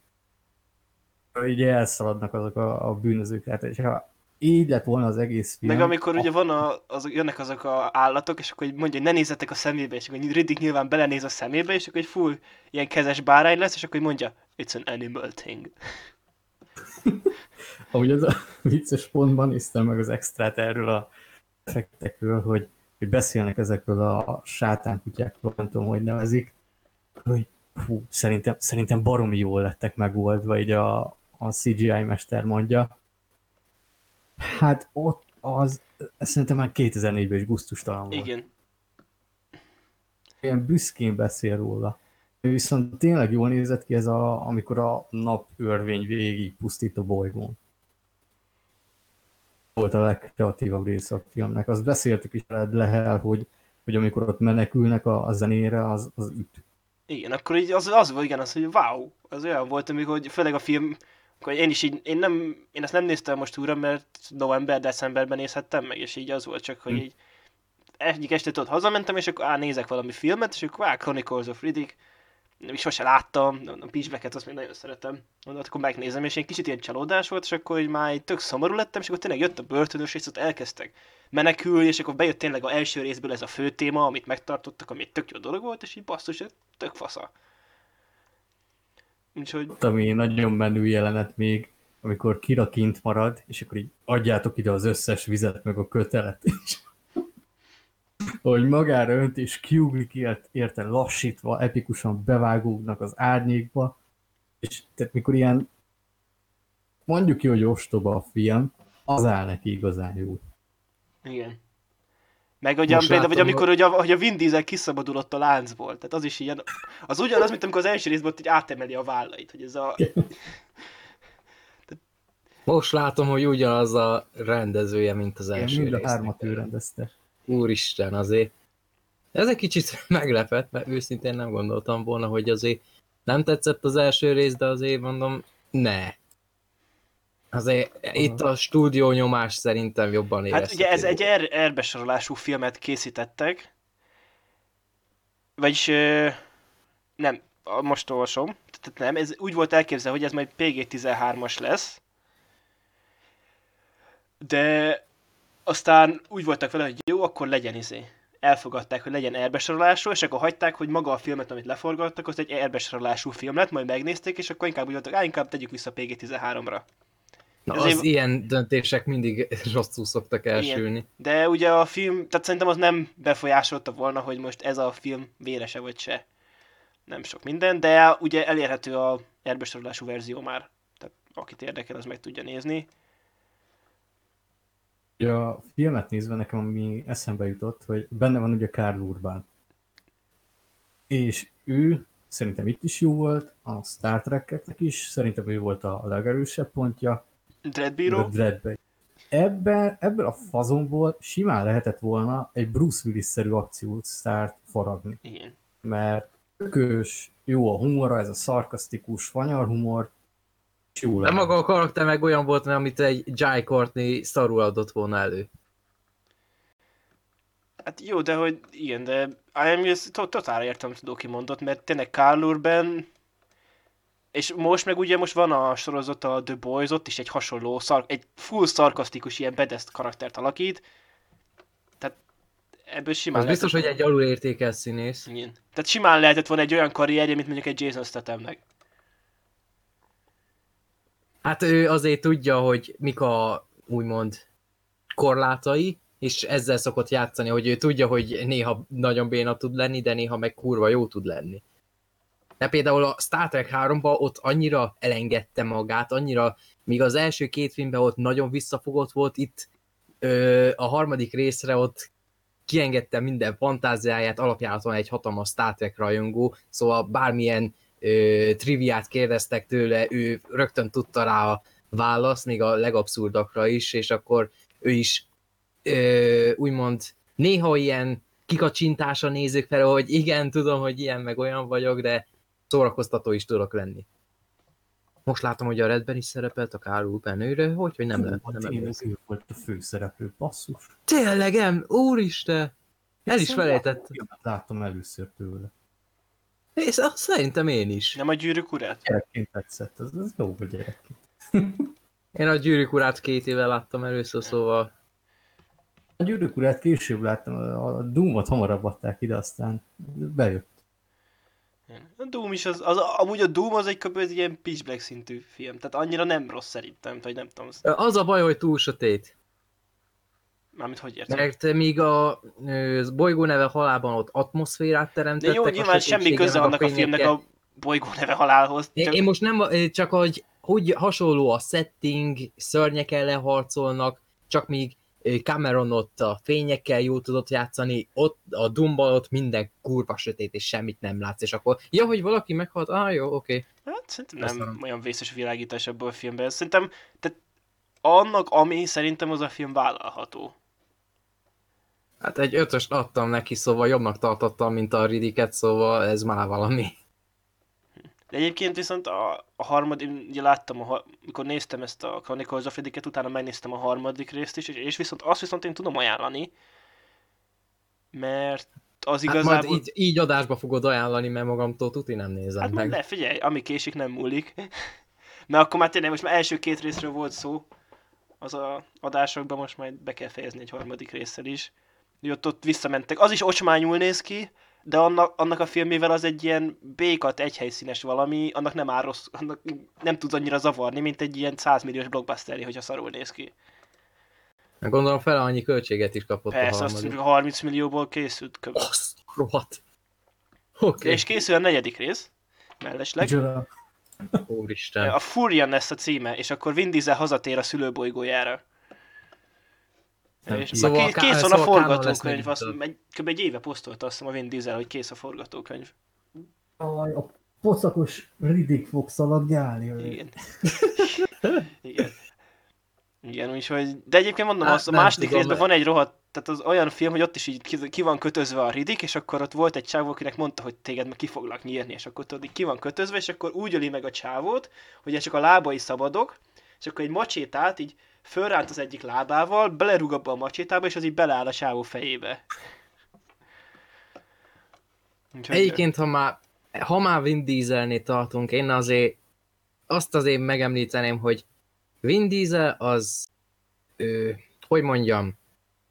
Így elszaladnak azok a bűnözők, hát, és ha így lett volna az egész film... Meg amikor ugye van jönnek azok a állatok, és akkor mondja, hogy ne nézzetek a szemébe, és akkor Riddick nyilván belenéz a szemébe, és akkor egy full ilyen kezes bárány lesz, és akkor mondja, it's an animal thing. Ahogy az a vicces pontban néztem meg az extrát erről a effektekről, hogy beszélnek ezekről a sátánkutyákról, nem tudom, hogy nevezik, hogy hú, szerintem baromi jól lettek megoldva, így a CGI mester mondja. Hát ott szerintem már 2004-ben is gusztustalan volt. Igen. Ilyen büszkén beszél róla. Viszont tényleg jól nézett ki ez, amikor a napörvény végig pusztít a bolygón. Volt a legkreatívabb része a filmnek. Azt beszéltük is Lehel, hogy amikor ott menekülnek a zenére, az üt. Igen, akkor így az, hogy wow, az olyan volt, amikor főleg a film, akkor én is így, én ezt nem néztem most újra, mert november-decemberben nézhettem meg, és így az volt csak, hogy így egyik este ott hazamentem, és akkor nézek valami filmet, és akkor Chronicles of Riddick, nem is sose láttam, a Peach Blacket, azt még nagyon szeretem. Mondom, akkor megnézem, és egy kicsit ilyen csalódás volt, és akkor már tök szomorú lettem, és akkor tényleg jött a börtönös, és ott elkezdtek menekülni, és akkor bejött tényleg az első részből ez a fő téma, amit megtartottak, ami egy tök jó dolog volt, és így basszus, tök fasza. Úgyhogy... Ami nagyon menő jelenet még, amikor Kira kint marad, és akkor így adjátok ide az összes vizet, meg a kötelet is. Hogy magára önt és kiuglik érte lassítva, epikusan bevágódnak az árnyékba, és tehát mikor ilyen, mondjuk ki, hogy ostoba a film, az áll neki igazán jó. Igen. Meg ugyan, például, hogy amikor hogy a Vin Diesel kiszabadulott a láncból, tehát az is ilyen, az ugyanaz, mint amikor az első részben ott így átemeli a vállait, hogy ez a... Most látom, hogy ugyanaz a rendezője, mint az első résznek. Mind a hármat ő rendezte. Úristen, azért. Ez egy kicsit meglepett, mert őszintén nem gondoltam volna, hogy azért nem tetszett az első rész, de azért mondom, ne. Azért itt a stúdió nyomás szerintem jobban érezhető. Hát ugye ez egy erbesorolású filmet készítettek, vagyis nem, most olvasom, tehát nem, ez úgy volt elképzelve, hogy ez majd PG-13-as lesz, de... Aztán úgy voltak vele, hogy jó, akkor legyen elfogadták, hogy legyen R-besorolású, és akkor hagyták, hogy maga a filmet, amit leforgattak, az egy R-besorolású film lett, majd megnézték, és akkor inkább úgy voltak, inkább tegyük vissza PG-13-ra. Na, ezért... az ilyen döntések mindig rosszul szoktak elsülni. Igen. De ugye a film, tehát szerintem az nem befolyásolta volna, hogy most ez a film vérese vagy se. Nem sok minden, de ugye elérhető a R-besorolású verzió már. Tehát akit érdekel, az meg tudja nézni. A filmet nézve nekem, ami eszembe jutott, hogy benne van ugye Karl Urban. És ő szerintem itt is jó volt, a Star Trek-eknek is, szerintem ő volt a legerősebb pontja. Dread Bíró? Ebben a fazonból simán lehetett volna egy Bruce Willis-szerű akciósztárt faragni. Igen. Mert tökös, jó a humora, ez a szarkasztikus fanyarhumor. De maga a karakter meg olyan volt, mert amit egy Jai Courtney szarul adott volna elő. Hát jó, de hogy igen, de totál értem, tudok ki mondott, mert tényleg Karl Urban, és most meg ugye most van a sorozat a The Boys, ott is egy hasonló, egy full szarkasztikus ilyen bedeszt karaktert alakít. Tehát ebből simán lehetett... biztos, hogy egy alulértékelt színész. Igen. Tehát simán lehetett volna egy olyan karrierje, mint mondjuk egy Jason Stathamnek. Hát ő azért tudja, hogy mik a úgymond korlátai, és ezzel szokott játszani, hogy ő tudja, hogy néha nagyon béna tud lenni, de néha meg kurva jó tud lenni. De például a Star Trek 3-ban ott annyira elengedte magát, annyira, míg az első két filmben ott nagyon visszafogott volt, itt a harmadik részre ott kiengedte minden fantáziáját, alapjáraton egy hatalmas Star Trek rajongó, szóval bármilyen triviát kérdeztek tőle, ő rögtön tudta rá a választ, még a legabszurdakra is, és akkor ő is úgymond néha ilyen kikacsintása nézők fel, hogy igen, tudom, hogy ilyen meg olyan vagyok, de szórakoztató is tudok lenni. Most látom, hogy a Redben is szerepelt, a Karl Urban őre, hogy nem lehet. Ő volt a főszereplő, basszus. Tényleg, úristen! El is felejtettem. Láttam először tőle. És azt szerintem én is. Nem a Gyűrűk urát? Gyerekként tetszett, az jó, hogy gyerekként. Én a Gyűrűk urát 2 éve láttam először, szóval... A Gyűrűk urát később láttam, a Doom-ot hamarabb adták ide, aztán bejött. A Doom is, amúgy a Doom az egy ilyen Pitch Black szintű film, tehát annyira nem rossz szerintem, vagy nem tudom. Az a baj, hogy túl sötét. Mármint hogy értem? Mert míg a bolygó neve halálban ott atmoszférát teremtettek... De jó, nyilván semmi köze annak a filmnek a bolygó neve halálhoz. Csak... Én most nem, csak hogy hasonló a setting, szörnyek ellen harcolnak, csak míg Cameron ott a fényekkel jól tudott játszani, ott a Doomban ott minden kurva sötét, és semmit nem látsz, és akkor, ja, hogy valaki meghalt, jó, oké. Okay. Hát szerintem nem olyan vészes világítás abból a filmben. Szerintem, tehát annak, ami szerintem az a film vállalható. Hát egy 5-öst adtam neki, szóval jobbnak tartottam, mint a Riddicket, szóval ez már valami. De egyébként viszont a harmadik, ugye láttam, amikor néztem ezt a Chronicles of Riddicket, utána megnéztem a harmadik részt is, és viszont azt viszont én tudom ajánlani, mert az igazából... Hát majd így adásba fogod ajánlani, mert magamtól tuti nem nézem hát meg. Hát ne, figyelj, ami késik nem múlik. Mert akkor már tényleg most már első két részről volt szó, az a adásokban most majd be kell fejezni egy harmadik részsel is. Ott visszamentek. Az is ocsmányul néz ki, de annak a filmével az egy ilyen B-kat egyhelyszínes valami, annak nem áll rossz, annak nem tudsz annyira zavarni, mint egy ilyen 100 milliós blockbusteré, hogyha szarul néz ki. Gondolom fele annyi költséget is kapott. Persze, a harmadik. Persze, azt 30 millióból készült. Azt rohadt. Okay. És készül a negyedik rész, mellesleg. Úristen. A Furion lesz a címe, és akkor Vin Diesel hazatér a szülőbolygójára. És szóval kész van a forgatókönyv, kb. Egy éve posztolta azt hiszem a Vin Diesel, hogy kész a forgatókönyv. A poszakos Riddick fog szaladgálni. Igen, úgyhogy... De egyébként mondom, azt a második részben van egy rohadt... Tehát az olyan film, hogy ott is így ki van kötözve a Riddick, és akkor ott volt egy csávó, akinek mondta, hogy téged meg ki foglak nyírni, és akkor tudod, ki van kötözve, és akkor úgy öli meg a csávót, hogy csak a lábai szabadok, és akkor egy macsétát így fölránt az egyik lábával, belerúg abba a macsétába, és az így beleáll a sávó fejébe. Egyébként, ha már Vin Dieselnél tartunk, én azt azért megemlíteném, hogy Vin Diesel az, hogy mondjam,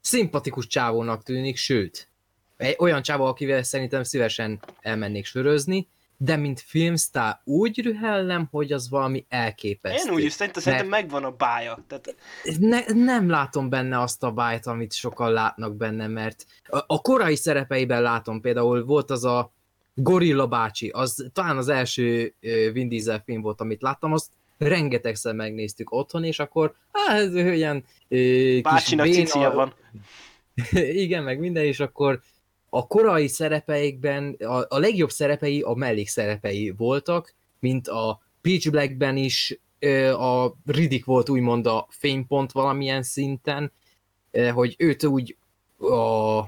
szimpatikus csávónak tűnik, sőt, olyan csávó, akivel szerintem szívesen elmennék sörözni, de mint filmsztár úgy rühellem, hogy az valami elképesztő. Én úgy is szerintem megvan a bája. Tehát... Nem látom benne azt a bájt, amit sokan látnak benne, mert a korai szerepeiben látom, például volt az a Gorilla bácsi, az talán az első Vin Diesel film volt, amit láttam, azt rengetegszer megnéztük otthon, és akkor ez olyan bácsinak kis cicia van. Igen, meg minden, és akkor a korai szerepeikben, a legjobb szerepei a mellékszerepei voltak, mint a Peach Blackben is a Riddick volt úgymond a fénypont valamilyen szinten, hogy őt úgy a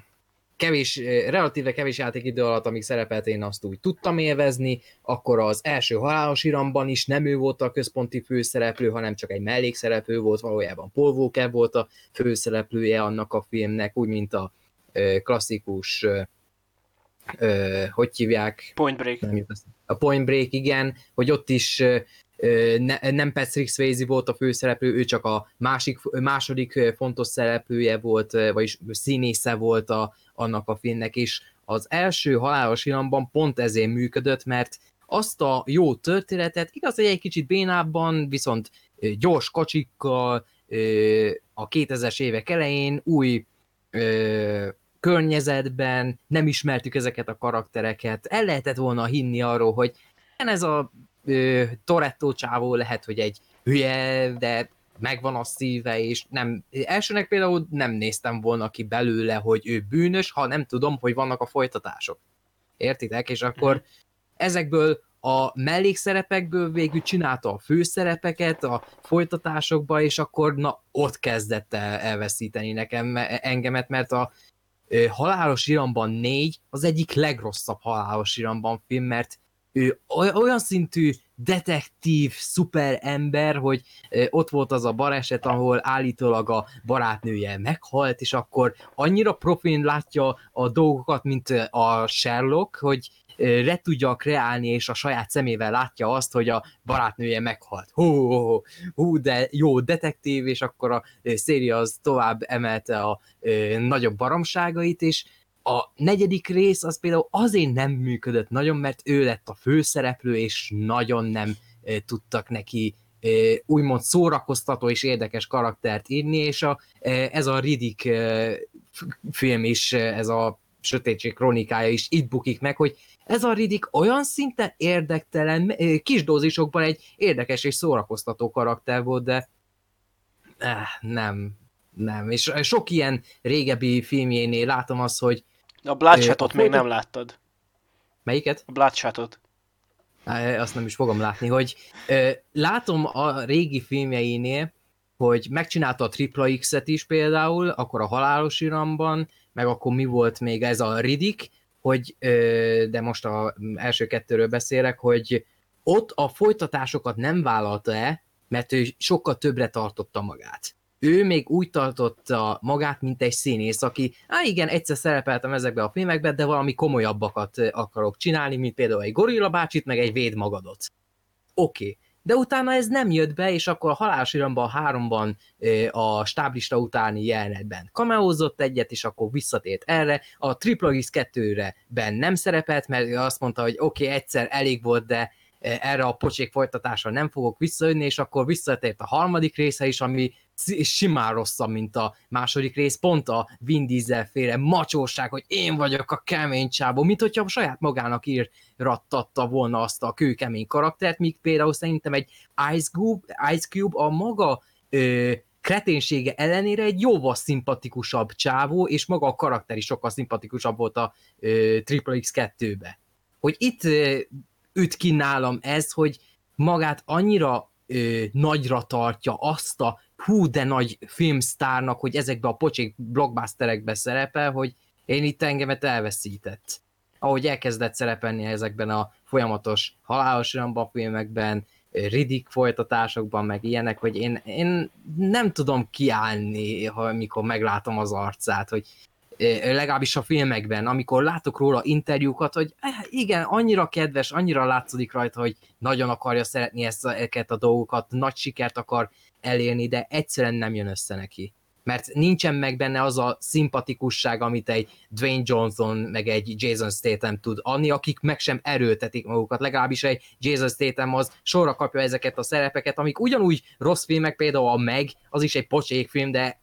relatíve kevés játékidő alatt, amíg szerepelt, én azt úgy tudtam élvezni, akkor az első Halálos iramban is nem ő volt a központi főszereplő, hanem csak egy mellékszereplő volt, valójában Paul Walker volt a főszereplője annak a filmnek, úgy mint a klasszikus, hogy hívják? Point Break. A Point Break, igen, hogy ott is nem Patrick Swayze volt a főszereplő, ő csak a második fontos szereplője volt, vagyis színésze volt annak a filmnek, és az első Halálos iramban pont ezért működött, mert azt a jó történetet, igaz, hogy egy kicsit bénábban, viszont gyors kocsikkal a 2000-es évek elején új környezetben, nem ismertük ezeket a karaktereket, el lehetett volna hinni arról, hogy ez a Toretto csávó lehet, hogy egy hülye, de megvan a szíve, és nem, elsőnek például nem néztem volna ki belőle, hogy ő bűnös, ha nem tudom, hogy vannak a folytatások. Értitek? És akkor ezekből a mellékszerepekből végül csinálta a főszerepeket a folytatásokba, és akkor ott kezdett elveszíteni engemet, mert a Halálos iramban 4 az egyik legrosszabb Halálos iramban film, mert ő olyan szintű detektív, szuper ember, hogy ott volt az a baleset, ahol állítólag a barátnője meghalt, és akkor annyira profin látja a dolgokat, mint a Sherlock, hogy le tudja kreálni, és a saját szemével látja azt, hogy a barátnője meghalt. Hú, de jó detektív, és akkor a széria az tovább emelte a nagyobb baromságait, és a negyedik rész az például azért nem működött nagyon, mert ő lett a főszereplő, és nagyon nem tudtak neki úgymond szórakoztató és érdekes karaktert írni, és ez a Riddick film is, ez a Sötétség kronikája is itt bukik meg, hogy ez a Riddick olyan szinten érdektelen, kis dózisokban egy érdekes és szórakoztató karakter volt, de nem. nem. És sok ilyen régebbi filmjénél látom azt, hogy... A Bloodshotot még nem láttad. Melyiket? A Bloodshotot. Azt nem is fogom látni, hogy látom a régi filmjeinél, hogy megcsinálta a Triple X-et is például, akkor a Halálos iramban, meg akkor mi volt még ez a Riddick, hogy, de most az első kettőről beszélek, hogy ott a folytatásokat nem vállalta-e, mert ő sokkal többre tartotta magát. Ő még úgy tartotta magát, mint egy színész, aki, igen, egyszer szerepeltem ezekbe a filmekbe, de valami komolyabbakat akarok csinálni, mint például egy Gorilla bácsit, meg egy Véd magadot. Oké. De utána ez nem jött be, és akkor a Halálos iramban, a 3-ban a stáblista utáni jelenetben kameózott egyet, és akkor visszatért erre. A Triple X 2-ben nem szerepelt, mert azt mondta, hogy oké, egyszer elég volt, de erre a pocsék folytatásra nem fogok visszajönni, és akkor visszatért a 3. része is, ami simán rosszabb, mint a 2. rész, pont a Vin Diesel féle macsóság, hogy én vagyok a kemény csábó, mint hogyha saját magának írattatta volna azt a kőkemény karaktert, míg például szerintem egy Ice Cube a maga kreténsége ellenére egy jóval szimpatikusabb csávó, és maga a karakter is sokkal szimpatikusabb volt a Triple X2-be. Hogy itt üt ki nálam ez, hogy magát annyira nagyra tartja azt a hú de nagy filmsztárnak, hogy ezekbe a pocsék blockbusterekbe szerepel, hogy én itt engemet elveszített. Ahogy elkezdett szerepelni ezekben a folyamatos Halálos iramban filmekben, Riddick folytatásokban, meg ilyenek, hogy én nem tudom kiállni, amikor meglátom az arcát, hogy legalábbis a filmekben, amikor látok róla interjúkat, hogy igen, annyira kedves, annyira látszik rajta, hogy nagyon akarja szeretni ezeket a dolgokat, nagy sikert akar elérni, de egyszerűen nem jön össze neki. Mert nincsen meg benne az a szimpatikusság, amit egy Dwayne Johnson, meg egy Jason Statham tud adni, akik meg sem erőltetik magukat. Legalábbis egy Jason Statham az sorra kapja ezeket a szerepeket, amik ugyanúgy rossz filmek, például a Meg, az is egy pocsék film, de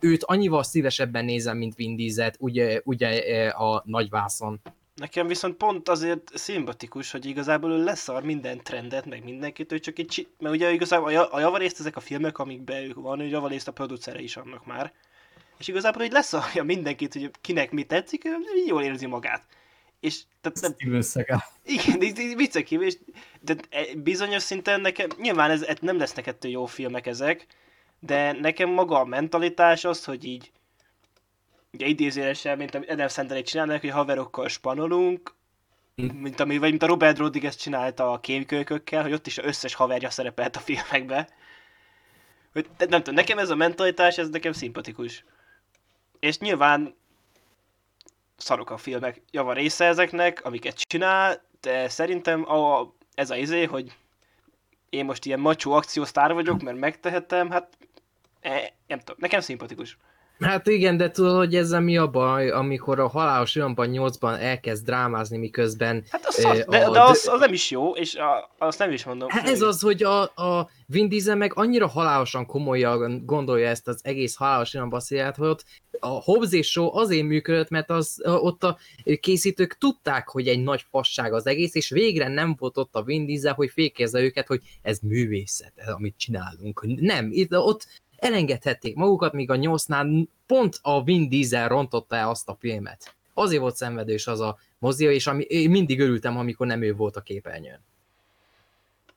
őt annyival szívesebben nézem, mint Vin Dieselt, ugye a nagyvászon. Nekem viszont pont azért szimpatikus, hogy igazából ő leszar minden trendet, meg mindenkit, ő csak egy mert ugye igazából a javarészt ezek a filmek, amikben ők van, ő javarészt a producere is annak már. És igazából, hogy leszarja mindenkit, hogy kinek mi tetszik, ő jól érzi magát. És tehát nem... Igen, viccekívül, és bizonyos szinten nekem, nyilván ez nem lesznek ettől jó filmek ezek, de nekem maga a mentalitás az, hogy így ugye idézélesen, mint Adam Sandler-t csinálnak, hogy haverokkal spanolunk, mint a Robert Rodriguez csinálta a Kémkölykökkel, hogy ott is az összes haverja szerepelt a filmekbe. Hogy, nem tudom, nekem ez a mentalitás, ez nekem szimpatikus. És nyilván szarok a filmek java része ezeknek, amiket csinál, de szerintem ez a izé, hogy én most ilyen macsó akciósztár vagyok, mert megtehetem, hát nem tudom, nekem szimpatikus. Hát igen, de tudod, hogy ezzel mi a baj, amikor a Halálos iramban 8-ban elkezd drámázni, miközben... Hát az szar, de az nem is jó, és azt nem is mondom. Hát ez az, hogy a Vin Diesel meg annyira halálosan komolyan gondolja ezt az egész Halálos iramban szélját, hogy ott a Hobbs & Shaw azért működött, mert ott a készítők tudták, hogy egy nagy fasság az egész, és végre nem volt ott a Vin Diesel, hogy fékezze őket, hogy ez művészet, ez, amit csinálunk. Nem, ott elengedhették magukat, míg a 8-nál pont a Vin Diesel rontotta el azt a filmet. Azért volt szenvedős az a mozi, és én mindig örültem, amikor nem ő volt a képernyőn.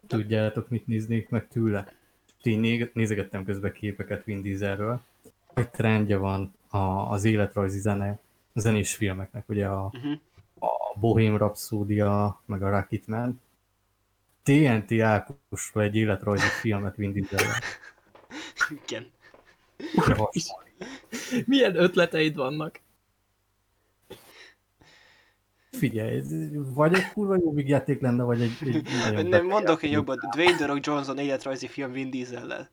Tudjátok, mit néznék meg tőle? Én nézegettem közben képeket Vin Dieselről. Egy trendje van az életrajzi zenés filmeknek, ugye a Bohém Rapszódia, meg a Rocketman. TNT Ákosra egy életrajzi filmet Vin Dieselről. Igen. Milyen ötleteid vannak? Figyelj, vagy egy kurva jó vígjáték lenne, vagy egy nagyon... Nem, mondok én jobban, Dwayne The Rock Johnson életrajzi film Vin Diesellel.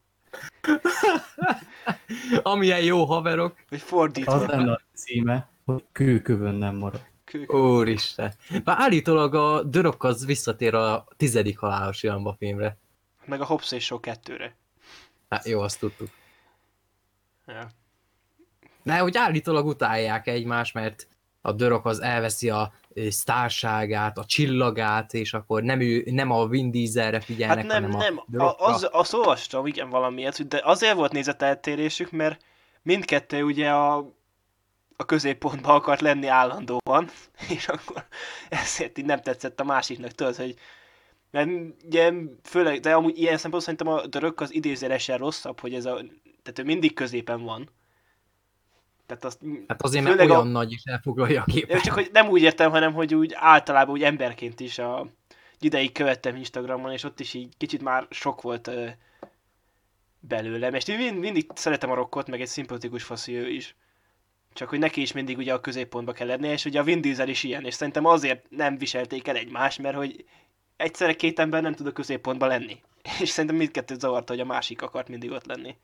Amilyen jó haverok. Vagy fordítva. Az lenne a címe, hogy kőkövön nem marad. Úristen. Bár állítólag a The Rock az visszatér a 10. Halálos iramba filmre. Meg a Hobbs & Shaw 2-re. Hát jó, azt tudtuk. Ja. De hogy állítólag utálják egymást, mert a The Rock az elveszi a sztárságát, a csillagát, és akkor nem a Vin Dieselre figyelnek, hát nem, hanem a The Rockra. Azt olvastam, igen, valamiért, de azért volt nézeteltérésük, mert mindkettő ugye a középpontba akart lenni állandóan, és akkor ezért így nem tetszett a másiknak, tudod, hogy mert ugye, főleg, de amúgy ilyen szempontból szerintem a dörök az idézőjelesen rosszabb, hogy ez a, tehát ő mindig középen van. Tehát azt, hát azért meg olyan nagy is elfoglalja a képet. Csak hogy nem úgy értem, hanem hogy úgy általában úgy emberként is a ideig követtem Instagramon, és ott is így kicsit már sok volt belőlem. És mindig szeretem a rockot, meg egy szimpatikus faszú is. Csak hogy neki is mindig ugye a középpontba kell lenni, és ugye a Vin Diesel is ilyen, és szerintem azért nem viselték el egymást, mert hogy egyszerre két ember nem tud a középpontba lenni. És szerintem mindkettőt zavarta, hogy a másik akart mindig ott lenni.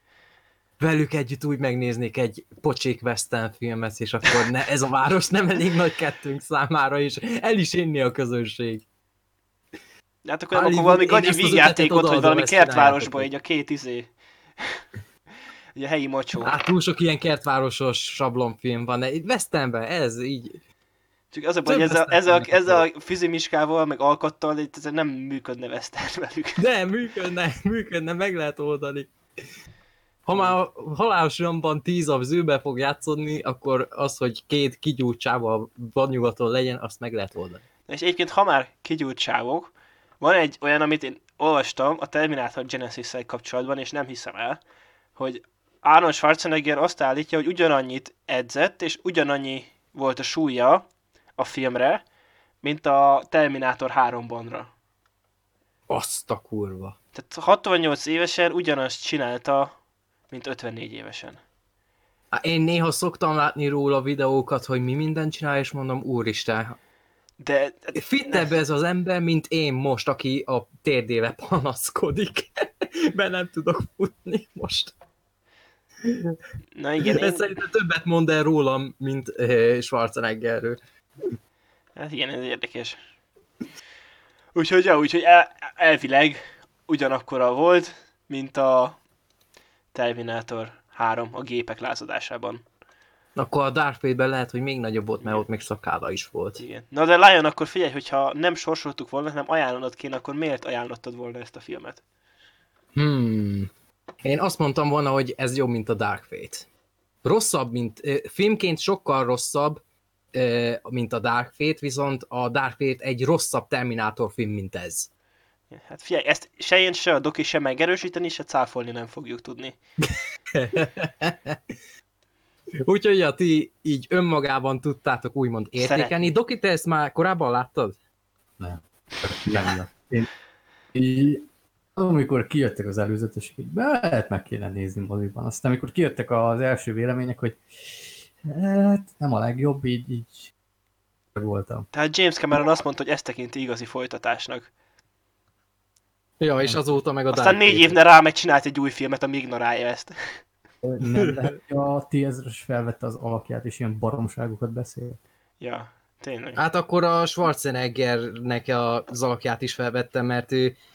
Velük együtt úgy megnéznék egy pocsék western filmet, és akkor ne, ez a város nem elég nagy kettőnk számára, és el is inni a közönség. Hát akkor, akkor valami gagyi vígjátékot, hogy valami kertvárosba, így a két izé. Ugye helyi mocsó. Hát túl sok ilyen kertvárosos sablonfilm van. Itt westernben ez így... Csak az a baj, hogy ez a fizimiskával, meg alkattal, ez nem működne western velük. Nem, működne, meg lehet oldani. Ha már a Halálos iramban 10 a zűrbe fog játszódni, akkor az, hogy két kigyújt csávó vadnyugaton legyen, azt meg lehet oldani. És egyébként, ha már kigyújt csávók, van egy olyan, amit én olvastam a Terminator Genesis-szel kapcsolatban, és nem hiszem el, hogy Arnold Schwarzenegger azt állítja, hogy ugyanannyit edzett, és ugyanannyi volt a súlya a filmre, mint a Terminator 3-bonra. Azt a kurva. Tehát 68 évesen ugyanazt csinálta, mint 54 évesen. Hát én néha szoktam látni róla videókat, hogy mi mindent csinál, és mondom, úristen, de fittebb ez az ember, mint én most, aki a térdével panaszkodik, mert nem tudok futni most. Na igen, én... Szerintem többet mond el rólam, mint Schwarzeneggerről. Hát igen, ez érdekes. Úgyhogy, elvileg ugyanakkora volt, mint a Terminator 3 a gépek lázadásában. Akkor a Darth Vaderben lehet, hogy még nagyobb volt, mert igen, ott még szakálla is volt. Igen. Na de Lyon, akkor figyelj, hogyha nem sorsoltuk volna, hanem ajánlanod kéne, akkor miért ajánlottad volna ezt a filmet? Én azt mondtam volna, hogy ez jobb, mint a Dark Fate. Rosszabb, mint... filmként sokkal rosszabb, mint a Dark Fate, viszont a Dark Fate egy rosszabb Terminator film, mint ez. Hát figyelj, ezt se én, se a doki, se megerősíteni, se cáfolni nem fogjuk tudni. Úgyhogy a ti így önmagában tudtátok úgymond értékelni. Szeretném. Doki, te ezt már korábban láttad? Nem. Én, amikor kijöttek az előzetesek, így be lehet meg kéne nézni moziban. Aztán amikor kijöttek az első vélemények, hogy hát nem a legjobb, így voltam. Tehát James Cameron azt mondta, hogy ezt tekinti igazi folytatásnak. Ja, és azóta meg a Dark Fate. Aztán 4 évre rá megcsinált egy új filmet, ami ignorálja ezt. Nem, de a T-1000-es felvette az alakját, és ilyen baromságokat beszél. Ja, tényleg. Hát akkor a Schwarzeneggernek az alakját is felvette, mert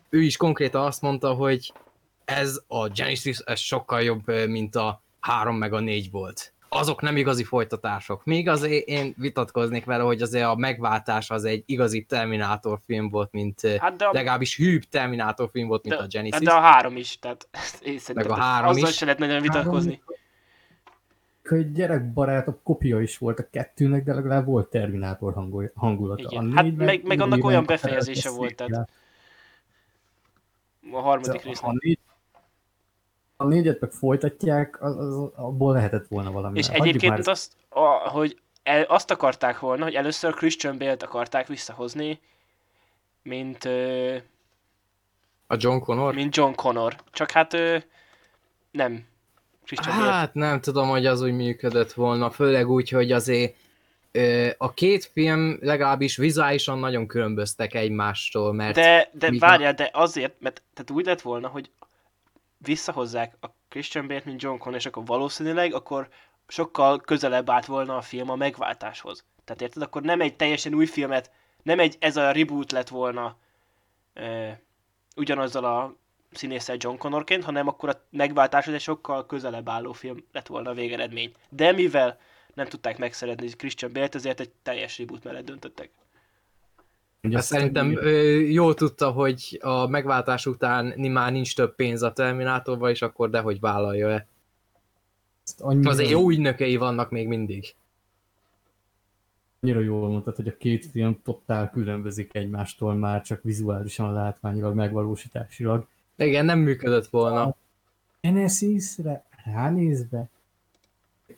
ő is konkrétan azt mondta, hogy ez a Genesis ez sokkal jobb, mint a 3 meg a 4 volt. Azok nem igazi folytatások. Még azért én vitatkoznék vele, hogy azért a megváltás az egy igazi Terminator film volt, mint hát legalábbis hűbb Terminator film volt, mint a Genesis. De a 3 is, tehát én szerintem azzal se lehet nagyon vitatkozni. Hogy gyerekbarátok kopia is volt a 2-nek, de legalább volt Terminator hangulata. Igen. Hát meg annak olyan befejezése volt, tehát a 3. részben. A 4-et meg folytatják, abból lehetett volna valami. És egyébként azt akarták volna, hogy először Christian Bale-t akarták visszahozni, mint... a John Connor? Mint John Connor. Csak hát nem. Christian Bale. Hát nem tudom, hogy az úgy működött volna, főleg úgy, hogy azért a két film legalábbis vizuálisan nagyon különböztek egymástól, mert... De várjál, de azért, mert tehát úgy lett volna, hogy visszahozzák a Christian Bale-t, mint John Connor, és akkor valószínűleg akkor sokkal közelebb állt volna a film a megváltáshoz. Tehát érted? Akkor nem egy teljesen új filmet, nem egy ez a reboot lett volna ugyanazzal a színésszel John Connorként, hanem akkor a megváltáshoz egy sokkal közelebb álló film lett volna a végeredmény. De mivel nem tudták megszeretni Christian Bale-t, ezért egy teljes reboot mellett döntöttek. Hát szerintem jól tudta, hogy a megváltás után már nincs több pénz a Terminátorba, és akkor dehogy vállalja-e. Az jó ügynökei vannak még mindig. Annyira jól mondtad, hogy a két film totál különbözik egymástól már, csak vizuálisan, látványilag, megvalósításilag. De igen, nem működött volna. A Genesis-re ránézve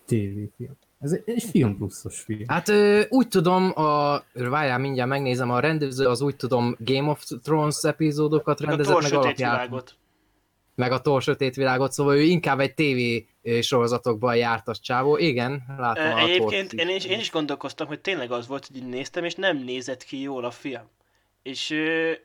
tévéfilm. Ez egy film pluszos film. Hát úgy tudom, várjál, mindjárt megnézem, a rendező, az úgy tudom, Game of Thrones epizódokat rendezett, meg alapjátékot. Meg a Thor sötét világot, szóval ő inkább egy TV sorozatokban járt a csávó. Igen, látom a Thort. Egyébként én is gondolkoztam, hogy tényleg az volt, hogy néztem, és nem nézett ki jól a film. És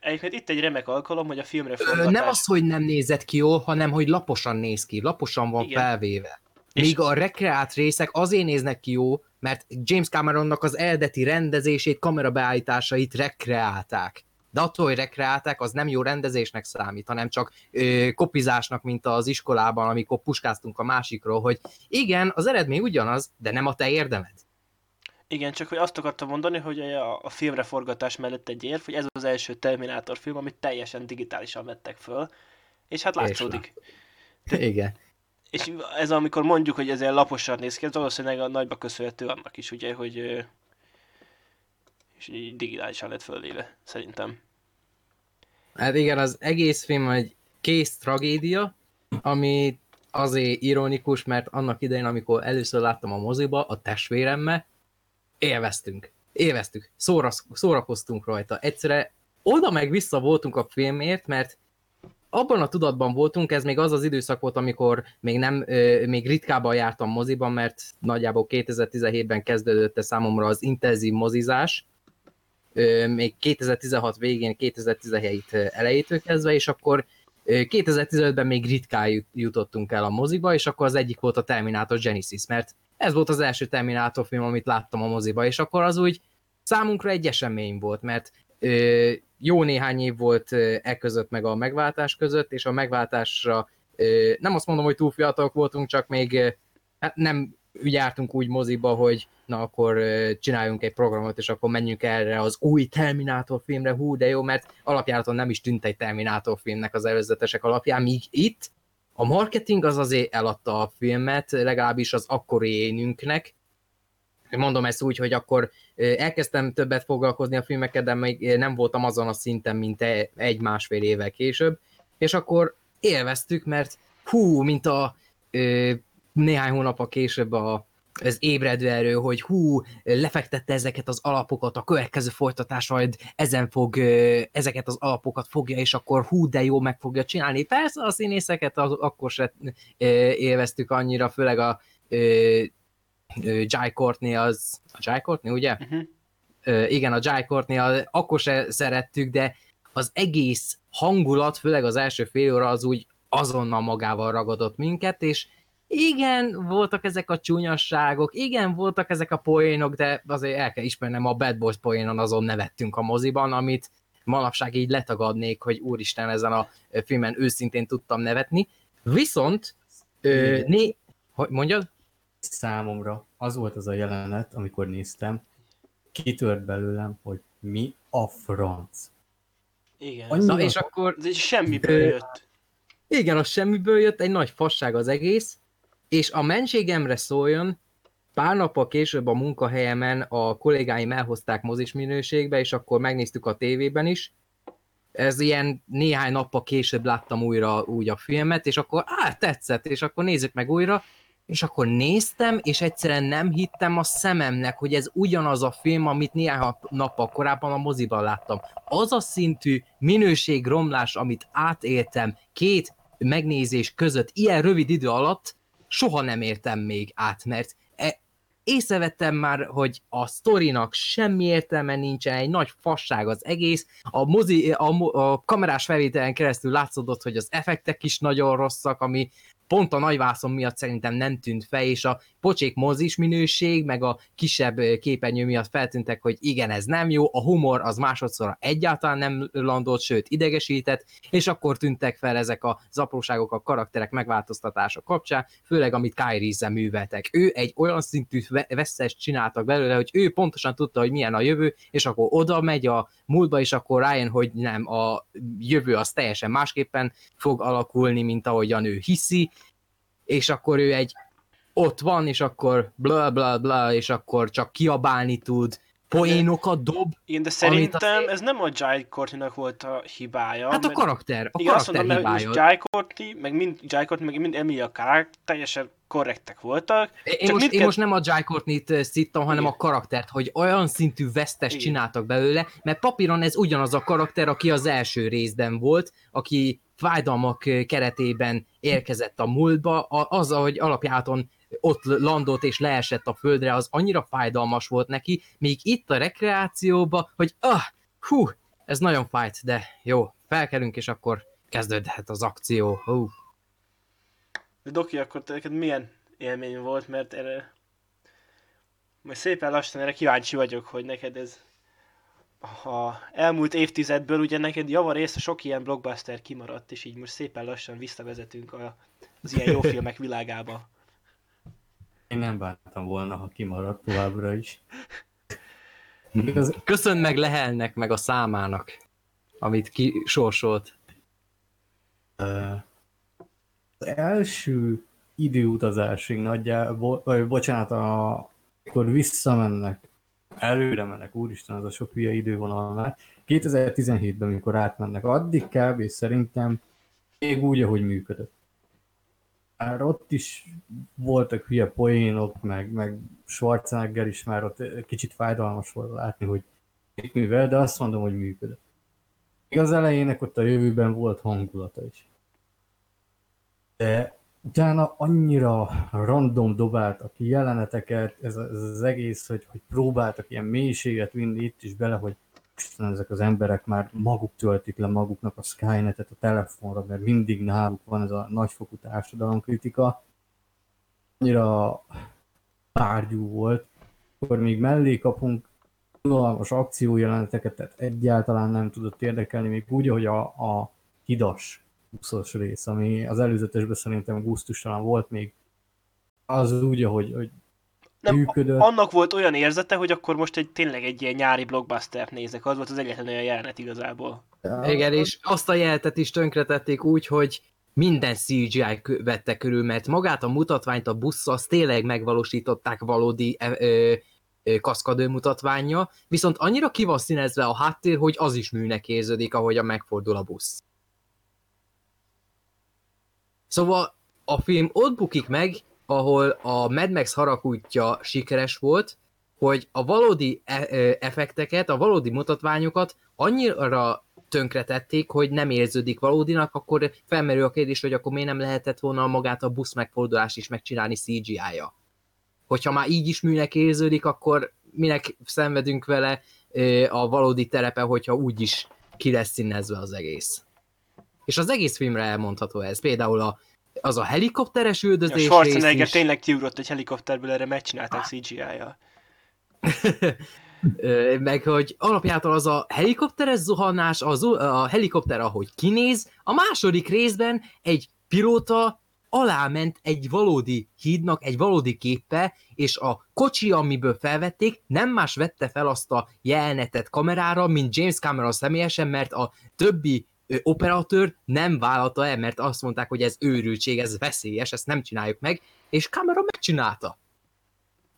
egyébként itt egy remek alkalom, hogy a filmre forgatás... Nem az, hogy nem nézett ki jól, hanem hogy laposan néz ki, laposan van igen. Felvéve. Míg a rekreált részek azért néznek ki jó, mert James Cameronnak az eredeti rendezését, kamerabeállításait rekreálták. De attól, hogy rekreálták, az nem jó rendezésnek számít, hanem csak kopizásnak, mint az iskolában, amikor puskáztunk a másikról, hogy igen, az eredmény ugyanaz, de nem a te érdemed. Igen, csak hogy azt akartam mondani, hogy a filmre forgatás mellett egy érv, hogy ez az első Terminator film, amit teljesen digitálisan vettek föl, és hát látszódik. Igen. És ez amikor mondjuk, hogy ezzel laposan néz ki, ez valószínűleg a nagyba köszönhető annak is, ugye, hogy és így digitálisan lett fölvéve, szerintem. Hát igen, az egész film egy kész tragédia, ami azért ironikus, mert annak idején, amikor először láttam a moziba, a testvéremmel, élveztük, szórakoztunk rajta. Egyszerre oda meg vissza voltunk a filmért, mert abban a tudatban voltunk, ez még az az időszak volt, amikor még ritkában jártam moziban, mert nagyjából 2017-ben kezdődött számomra az intenzív mozizás, még 2016 végén, 2017 elejétől kezdve, és akkor 2015-ben még ritkán jutottunk el a moziba, és akkor az egyik volt a Terminator Genesis, mert ez volt az első Terminator film, amit láttam a moziba, és akkor az úgy számunkra egy esemény volt, mert jó néhány év volt e között, meg a megváltás között, és a megváltásra nem azt mondom, hogy túl fiatalok voltunk, csak még hát nem jártunk úgy moziba, hogy na akkor csináljunk egy programot, és akkor menjünk erre az új Terminátor filmre, hú de jó, mert alapjáraton nem is tűnt egy Terminátor filmnek az előzetesek alapján, míg itt a marketing az azért eladta a filmet, legalábbis az akkori énünknek. Mondom ezt úgy, hogy akkor elkezdtem többet foglalkozni a filmekkel, de még nem voltam azon a szinten, mint egy-másfél évvel később, és akkor élveztük, mert hú, mint a néhány hónappal később az ébredő erő, hogy hú, lefektette ezeket az alapokat, a következő folytatás majd ezeket az alapokat fogja, és akkor hú, de jó, meg fogja csinálni. Persze a színészeket akkor se élveztük annyira, főleg a Jai Courtney az... A Jai Courtney, ugye? Uh-huh. Igen, a Jai Courtney, akkor se szerettük, de az egész hangulat, főleg az első fél óra az úgy azonnal magával ragadott minket, és igen, voltak ezek a csúnyasságok, igen, voltak ezek a poénok, de azért el kell ismernem, a Bad Boys poénon azon nevettünk a moziban, amit manapság így letagadnék, hogy úristen, ezen a filmen őszintén tudtam nevetni. Viszont... Mondjad? Számomra az volt az a jelenet, amikor néztem, kitört belőlem, hogy mi a franc. Igen. Annyira... Na és akkor... Ez semmiből jött. Igen, az semmiből jött, egy nagy fasság az egész, és a mentségemre szóljon, pár nappal később a munkahelyemen a kollégáim elhozták mozis minőségbe, és akkor megnéztük a tévében is. Ez ilyen néhány nappal később láttam újra úgy a filmet, és akkor tetszett, és akkor nézzük meg újra, és akkor néztem, és egyszerűen nem hittem a szememnek, hogy ez ugyanaz a film, amit néhány nappal korábban a moziban láttam. Az a szintű minőségromlás, amit átéltem két megnézés között, ilyen rövid idő alatt, soha nem értem még át, mert észrevettem már, hogy a sztorinak semmi értelme nincsen, egy nagy fasság az egész, a kamerás felvételen keresztül látszódott, hogy az effektek is nagyon rosszak, ami pont a nagyvászon miatt szerintem nem tűnt fel, és a pocsék mozis minőség, meg a kisebb képernyő miatt feltűntek, hogy igen, ez nem jó, a humor az másodszorra egyáltalán nem landolt, sőt idegesített, és akkor tűntek fel ezek az apróságok, a karakterek megváltoztatása kapcsán, főleg amit Kyrie-zel műveltek. Ő egy olyan szintű vesztest csináltak belőle, hogy ő pontosan tudta, hogy milyen a jövő, és akkor oda megy a múltba, és akkor rájön, hogy nem, a jövő az teljesen másképpen fog alakulni, mint ahogyan ő hiszi, és akkor ő egy ott van, és akkor bla bla bla, és akkor csak kiabálni tud, poénokat dob. Én de szerintem ez nem a Jai Courtney-nak volt a hibája. Hát a karakter, hibája. Mert Jai Courtney, meg mind Emilia Clarke teljesen korrektek voltak. Én most nem a Jai Courtney-t szittam, hanem a karaktert, hogy olyan szintű vesztest csináltak belőle, mert papíron ez ugyanaz a karakter, aki az első részben volt, aki fájdalmak keretében érkezett a múltba, az, ahogy alapjáton ott landolt és leesett a földre, az annyira fájdalmas volt neki, még itt a rekreációba, hogy ez nagyon fájt, de jó, felkelünk, és akkor kezdődhet az akció. Doki, akkor neked milyen élmény volt, mert erre majd szépen lassan erre kíváncsi vagyok, hogy neked ez a elmúlt évtizedből ugye neked javarészt sok ilyen blockbuster kimaradt, és így most szépen lassan visszavezetünk az ilyen jó filmek világába. Én nem bántam volna, ha kimaradt továbbra is. Köszönj meg Lehelnek, meg a számának, amit kisorsolt. Az első időutazásig nagyjából, vagy bocsánat, akkor visszamennek, előre mennek, úristen, az a sok hülye idővonal már. 2017-ben, amikor átmennek, addig kb. Szerintem még úgy, ahogy működött. Már ott is voltak hülye poénok, meg Schwarzenegger is már ott kicsit fájdalmas volt látni, hogy mit művel, de azt mondom, hogy működött. Még az elejének ott a jövőben volt hangulata is. De utána annyira random dobáltak ki jeleneteket, ez az egész, hogy próbáltak ilyen mélységet vinni itt is bele, hogy ezek az emberek már maguk töltik le maguknak a Skynetet a telefonra, mert mindig náluk van ez a nagyfokú társadalomkritika. Annyira tárgyú volt, akkor még mellé kapunk unalmas akciójeleneteket, tehát egyáltalán nem tudott érdekelni, még úgy, hogy a hidas buszos rész, ami az előzetesben szerintem gusztustalan volt még, az úgy, ahogy nem, annak volt olyan érzete, hogy akkor most tényleg egy ilyen nyári blockbustert nézek, az volt az egyetlen olyan jelenet igazából. Igen, és azt a jelenetet is tönkretették úgy, hogy minden CGI vette körül, mert magát a mutatványt, a busszal tényleg megvalósították valódi kaszkadő mutatványa, viszont annyira ki van színezve a háttér, hogy az is műnek érződik, ahogyan megfordul a busz. Szóval a film ott bukik meg, ahol a Mad Max haragútja sikeres volt, hogy a valódi effekteket, a valódi mutatványokat annyira tönkretették, hogy nem érződik valódinak, akkor felmerül a kérdés, hogy akkor miért nem lehetett volna magát a busz megfordulást is megcsinálni CGI-ja. Hogyha már így is műnek érződik, akkor minek szenvedünk vele a valódi terepe, hogyha úgy is ki lesz színezve az egész. És az egész filmre elmondható ez. Például az a helikopteres üldözés. A Schwarzenegger tényleg kiugrott egy helikopterből, erre megcsinálták CGI-jal. Meg hogy alapjától az a helikopteres zuhanás, a helikopter ahogy kinéz, a második részben egy pilóta aláment egy valódi hídnak, egy valódi képpe, és a kocsi, amiből felvették, nem más vette fel azt a jelenetet kamerára, mint James Cameron személyesen, mert a többi operatőr nem vállalta el, mert azt mondták, hogy ez őrültség, ez veszélyes, ezt nem csináljuk meg, és Cameron megcsinálta.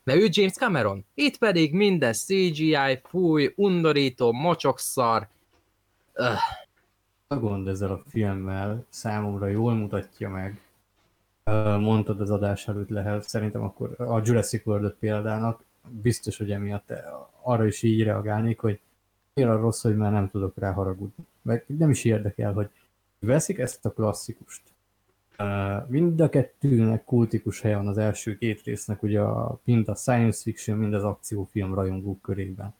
Mert ő James Cameron. Itt pedig minden CGI, fúj, undorító, mocsokszar. A gond ezzel a filmmel számomra jól mutatja meg. Mondtad az adás előtt lehet, szerintem akkor a Jurassic World példának biztos, hogy emiatt arra is így reagálnék, hogy olyan rossz, hogy már nem tudok rá haragudni. Meg nem is érdekel, hogy veszik ezt a klasszikust. Mind a kettőnek kultikus helye van az első két résznek, ugye mind a science fiction, mind az akciófilm rajongók körében.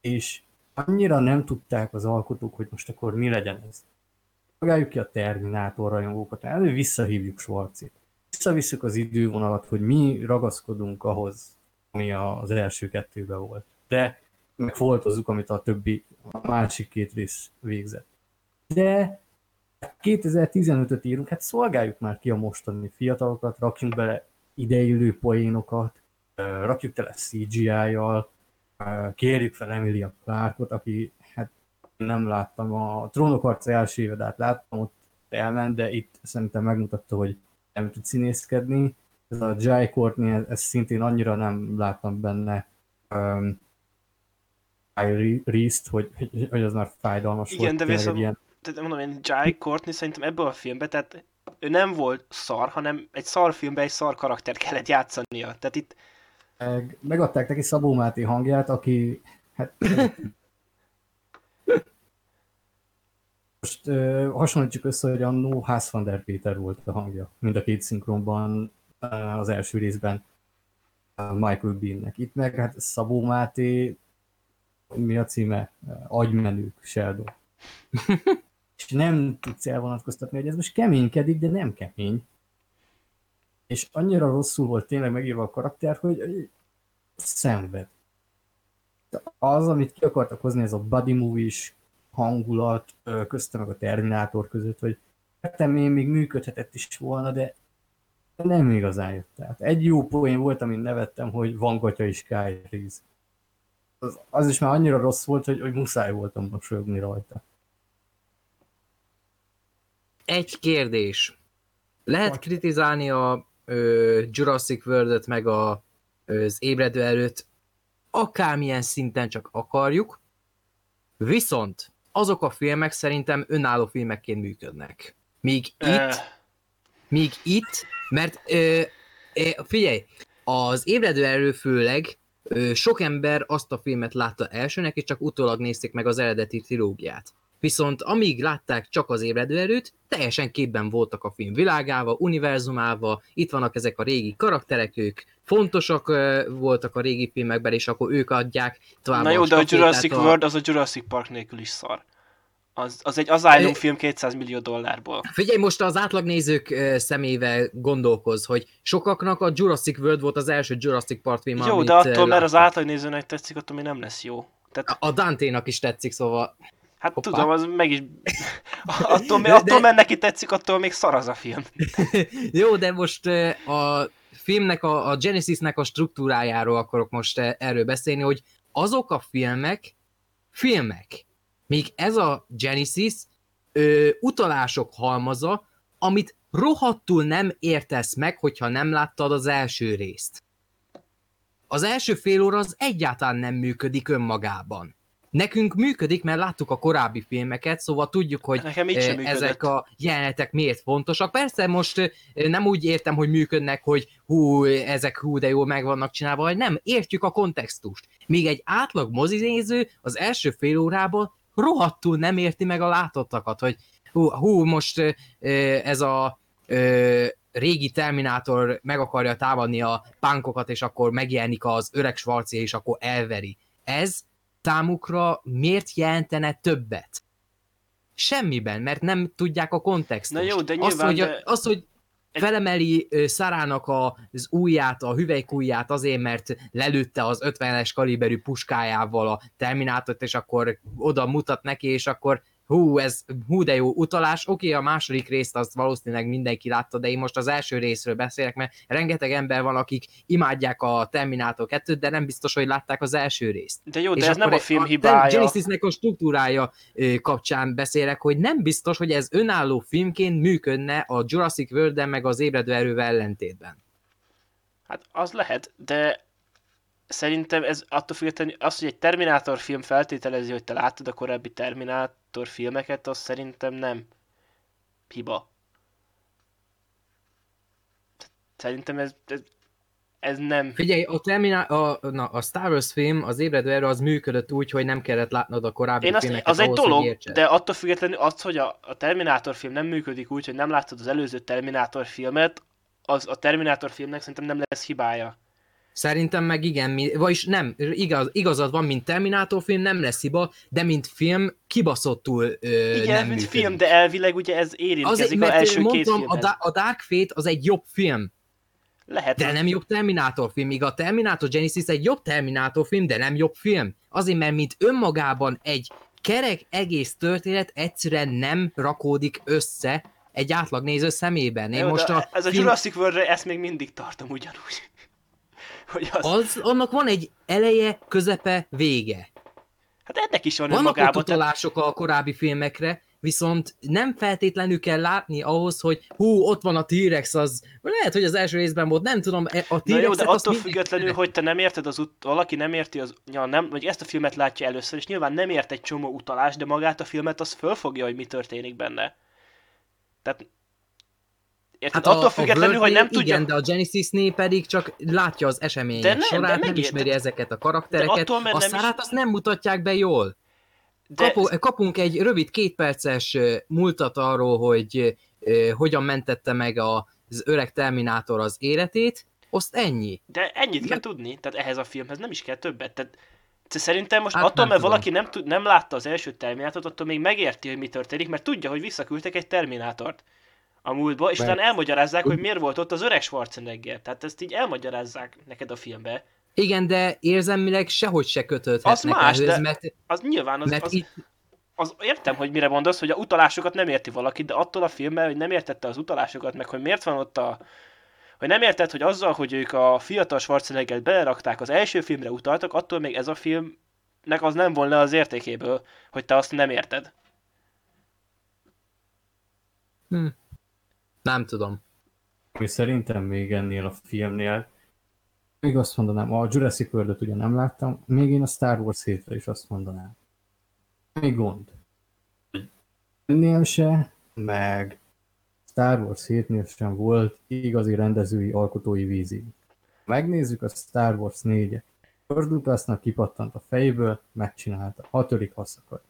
És annyira nem tudták az alkotók, hogy most akkor mi legyen ez. Magáljuk ki a Terminátor rajongókat, elő visszahívjuk Schwarzit. Visszavisszük az idővonalat, hogy mi ragaszkodunk ahhoz, ami az első kettőben volt. De megfoltozzuk, amit a másik két rész végzett. De 2015-öt írunk, hát szolgáljuk már ki a mostani fiatalokat, rakjunk bele ideillő poénokat, rakjuk tele CGI-jal, kérjük fel Emilia Clarke-ot, aki, hát nem láttam, a Trónok harca első évedát láttam, ott elment, de itt szerintem megmutatta, hogy nem tud színészkedni, ez a Jai Courtney, ez szintén annyira nem láttam benne Reese-t, hogy az már fájdalmas igen, volt. Igen, de viszont, ilyen... tehát mondom, én Jai Courtney szerintem ebből a filmben, tehát ő nem volt szar, hanem egy szar filmben egy szar karaktert kellett játszania. Tehát itt... Megadták neki Szabó Máté hangját, aki... Hát... Most hasonlítsuk össze, hogy annó Haas van der Péter volt a hangja, mind a két szinkronban az első részben Michael Biehn-nek. Itt meg hát Szabó Máté, mi a címe? Agymenők, Sheldon. És nem tudsz elvonatkoztatni, hogy ez most keménykedik, de nem kemény. És annyira rosszul volt tényleg megírva a karakter, hogy szenved. Az, amit ki akartak hozni, ez a buddy movie-s hangulat köztem meg a Terminátor között, hogy értem én még működhetett is volna, de nem igazán jött át. Egy jó poén volt, amin nevettem, hogy Van Gatya és Kyle Reese. Az is már annyira rossz volt, hogy muszáj voltam mosolyogni rajta. Egy kérdés. Lehet kritizálni a Jurassic World-öt meg az Ébredő előtt akármilyen szinten csak akarjuk, viszont azok a filmek szerintem önálló filmekként működnek. Míg itt, mert figyelj, az Ébredő erő főleg sok ember azt a filmet látta elsőnek, és csak utólag nézték meg az eredeti trilógiát. Viszont amíg látták csak az Ébredő erőt, teljesen képben voltak a film világával, univerzumával, itt vannak ezek a régi karakterek, ők fontosak voltak a régi filmekben, és akkor ők adják tovább. Na jó, de a Jurassic World az a Jurassic Park nélkül is szar. Az egy Asylum film $200 millió. Figyelj, most az átlagnézők szemével gondolkoz, hogy sokaknak a Jurassic World volt az első Jurassic Park film, amit láttak. Jó, de attól, mert az átlagnézőnek tetszik, attól még nem lesz jó. Tehát... A Dante-nak is tetszik, szóval... Hát hoppá. Tudom, az meg is... Attól mert neki tetszik, attól még szar az a film. Jó, de most a filmnek, a Genesisnek a struktúrájáról akarok most erről beszélni, hogy azok a filmek, míg ez a Genesis utalások halmaza, amit rohadtul nem értesz meg, hogyha nem láttad az első részt. Az első fél óra az egyáltalán nem működik önmagában. Nekünk működik, mert láttuk a korábbi filmeket, szóval tudjuk, hogy ezek a jelenetek miért fontosak. Persze most nem úgy értem, hogy működnek, hogy ezek de jól meg vannak csinálva, vagy nem, értjük a kontextust. Míg egy átlag mozinéző az első fél órában rohadtul nem érti meg a látottakat, hogy most ez a régi Terminátor meg akarja támadni a punkokat, és akkor megjelenik az öreg Schwarzi, és akkor elveri. Ez számukra miért jelentene többet? Semmiben, mert nem tudják a kontextust. Na jó, de nyilván... Azt, hogy felemeli Szárának az ujját, a hüvelykujját azért, mert lelőtte az 50-es kaliberű puskájával a Terminátort, és akkor oda mutat neki, és akkor ez de jó utalás. Oké, a második részt azt valószínűleg mindenki látta, de én most az első részről beszélek, mert rengeteg ember van, akik imádják a Terminátor 2-t, de nem biztos, hogy látták az első részt. De jó, de és ez nem a film hibája. A Genesisnek a struktúrája kapcsán beszélek, hogy nem biztos, hogy ez önálló filmként működne a Jurassic World-en meg az Ébredő erővel ellentétben. Hát az lehet, de... Szerintem ez attól függetlenül, az, hogy egy Terminátor film feltételezi, hogy te láttad a korábbi Terminátor filmeket, az szerintem nem hiba. Szerintem ez nem... Figyelj, a Star Wars film, az Ébredő erő az működött úgy, hogy nem kellett látnod a korábbi filmeket. Az egy dolog, de attól függetlenül az, hogy a Terminátor film nem működik úgy, hogy nem láttad az előző Terminátor filmet, az a Terminátor filmnek szerintem nem lesz hibája. Szerintem meg igen, vagyis nem, igazad van, mint Terminátor film nem lesz hiba, de mint film kibaszottul igen, nem mint működik. Film, de elvileg ugye ez érintkezik az első két filmben. A Dark Fate az egy jobb film. Lehet. De nem jobb Terminátor film, míg a Terminátor Genesis egy jobb Terminátor film, de nem jobb film. Azért, mert mint önmagában egy kerek egész történet egyszerűen nem rakódik össze egy átlagnéző szemében. Ez a Jurassic World-re ezt még mindig tartom ugyanúgy. Annak van egy eleje, közepe, vége. Hát ennek is van önmagában. Vannak utalások a korábbi filmekre, viszont nem feltétlenül kell látni ahhoz, hogy hú, ott van a T-rex, az lehet, hogy az első részben volt, nem tudom, a T-rex. Na jó, de attól függetlenül, hogy te nem érted, valaki nem érti, vagy ezt a filmet látja először, és nyilván nem ért egy csomó utalást, de magát a filmet az fölfogja, hogy mi történik benne. Tehát érted? Hát attól függetlenül, hogy nem tudja... Igen, de a Genesisnél pedig csak látja az események sorát, nem ismeri ezeket a karaktereket, a szárát azt nem mutatják be jól. De... Kapunk egy rövid 2 perces múltat arról, hogy hogyan mentette meg az öreg Terminátor az életét, azt ennyi. De ennyit kell tudni, tehát ehhez a filmhez nem is kell többet. Tehát, szerintem most attól, mert valaki nem látta az első Terminátort, attól még megérti, hogy mi történik, mert tudja, hogy visszaküldtek egy Terminátort a múltba, és utána elmagyarázzák, hogy miért volt ott az öreg Schwarzenegger. Tehát ezt így elmagyarázzák neked a filmbe. Igen, de érzelmileg sehogy se kötődhetnek ehhez, mert... Az nyilván, értem, hogy mire mondasz, hogy a utalásokat nem érti valaki, de attól a filmmel, hogy nem értette az utalásokat, meg hogy miért van ott hogy nem érted, hogy azzal, hogy ők a fiatal Schwarzeneggert belerakták, az első filmre utaltak, attól még ez a filmnek az nem volna az értékéből, hogy te azt nem érted. Nem tudom. Szerintem még ennél a filmnél még azt mondanám, a Jurassic World-öt ugye nem láttam, még én a Star Wars 7-re is azt mondanám. Mi gond? Ennél se, meg Star Wars 7-nél sem volt igazi rendezői, alkotói vízió. Megnézzük a Star Wars 4-et. George Lucasnak kipattant a fejéből, megcsinálta. 6. haszakad.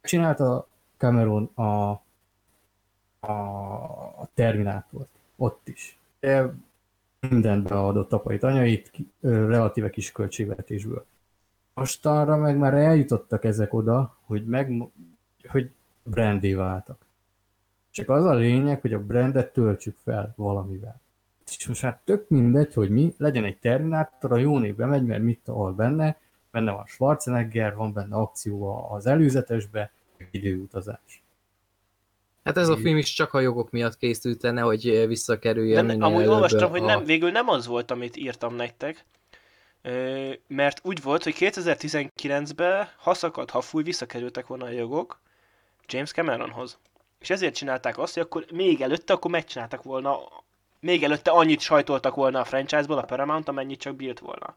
Megcsinálta Cameron a Terminátort. Ott is. De mindent beadott apait, anyait, relatíve kis költségvetésből. Mostanra meg már eljutottak ezek oda, hogy brandé váltak. Csak az a lényeg, hogy a brandet töltsük fel valamivel. És most hát tök mindegy, hogy mi, legyen egy Terminátor, a jó névbe megy, mert mit tal benne van Schwarzenegger, van benne akció az előzetesbe, időutazás. Hát ez a film is csak a jogok miatt készült, nehogy visszakerüljön. Amúgy olvastam, hogy végül nem az volt, amit írtam nektek, mert úgy volt, hogy 2019-ben ha fúj, visszakerültek volna a jogok James Cameronhoz. És ezért csinálták azt, hogy akkor még előtte megcsináltak volna, még előtte annyit sajtoltak volna a franchise-ból a Paramount, amennyit csak bírt volna.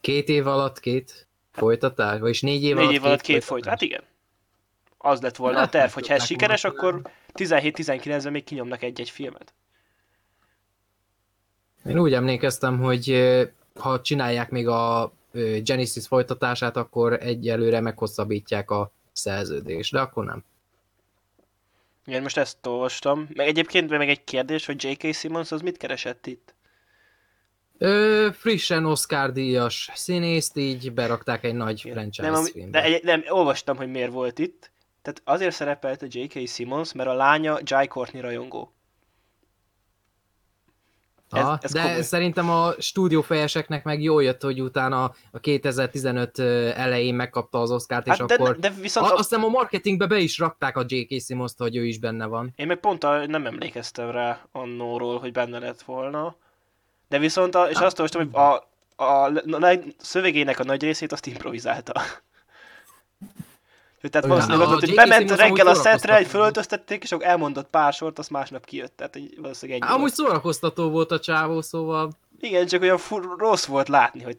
2 év alatt 2 folytatás? Vagyis 4 év alatt 2 folytatás? Hát igen. Az lett volna a terv, hogy ha ez sikeres, akkor 17-19-ben még kinyomnak egy-egy filmet. Én úgy emlékeztem, hogy ha csinálják még a Genesis folytatását, akkor egyelőre meghosszabbítják a szerződést, de akkor nem. Igen, most ezt olvastam. Meg egyébként meg egy kérdés, hogy J.K. Simmons az mit keresett itt? Frissen Oscar-díjas színészt, így berakták egy nagy franchise filmbe. Nem, olvastam, hogy miért volt itt. Tehát azért szerepelt a J.K. Simmons, mert a lánya Jai Courtney rajongó. De szerintem a stúdiófejeseknek meg jól jött, hogy utána a 2015 elején megkapta az Oscárt, és akkor... Azt hiszem a marketingbe be is rakták a J.K. Simmonst, hogy ő is benne van. Én meg pont nem emlékeztem rá annóról, hogy benne lett volna. De viszont, és azt olvastam, hogy a szövegének a nagy részét azt improvizálta. Tehát valószínűleg ott, hogy bement reggel a szetre, fölöltöztették, és akkor elmondott pár sort, azt másnap kijött. Tehát valószínűleg ennyi. Amúgy szórakoztató volt a csávó, szóval... Igen, csak olyan rossz volt látni, hogy...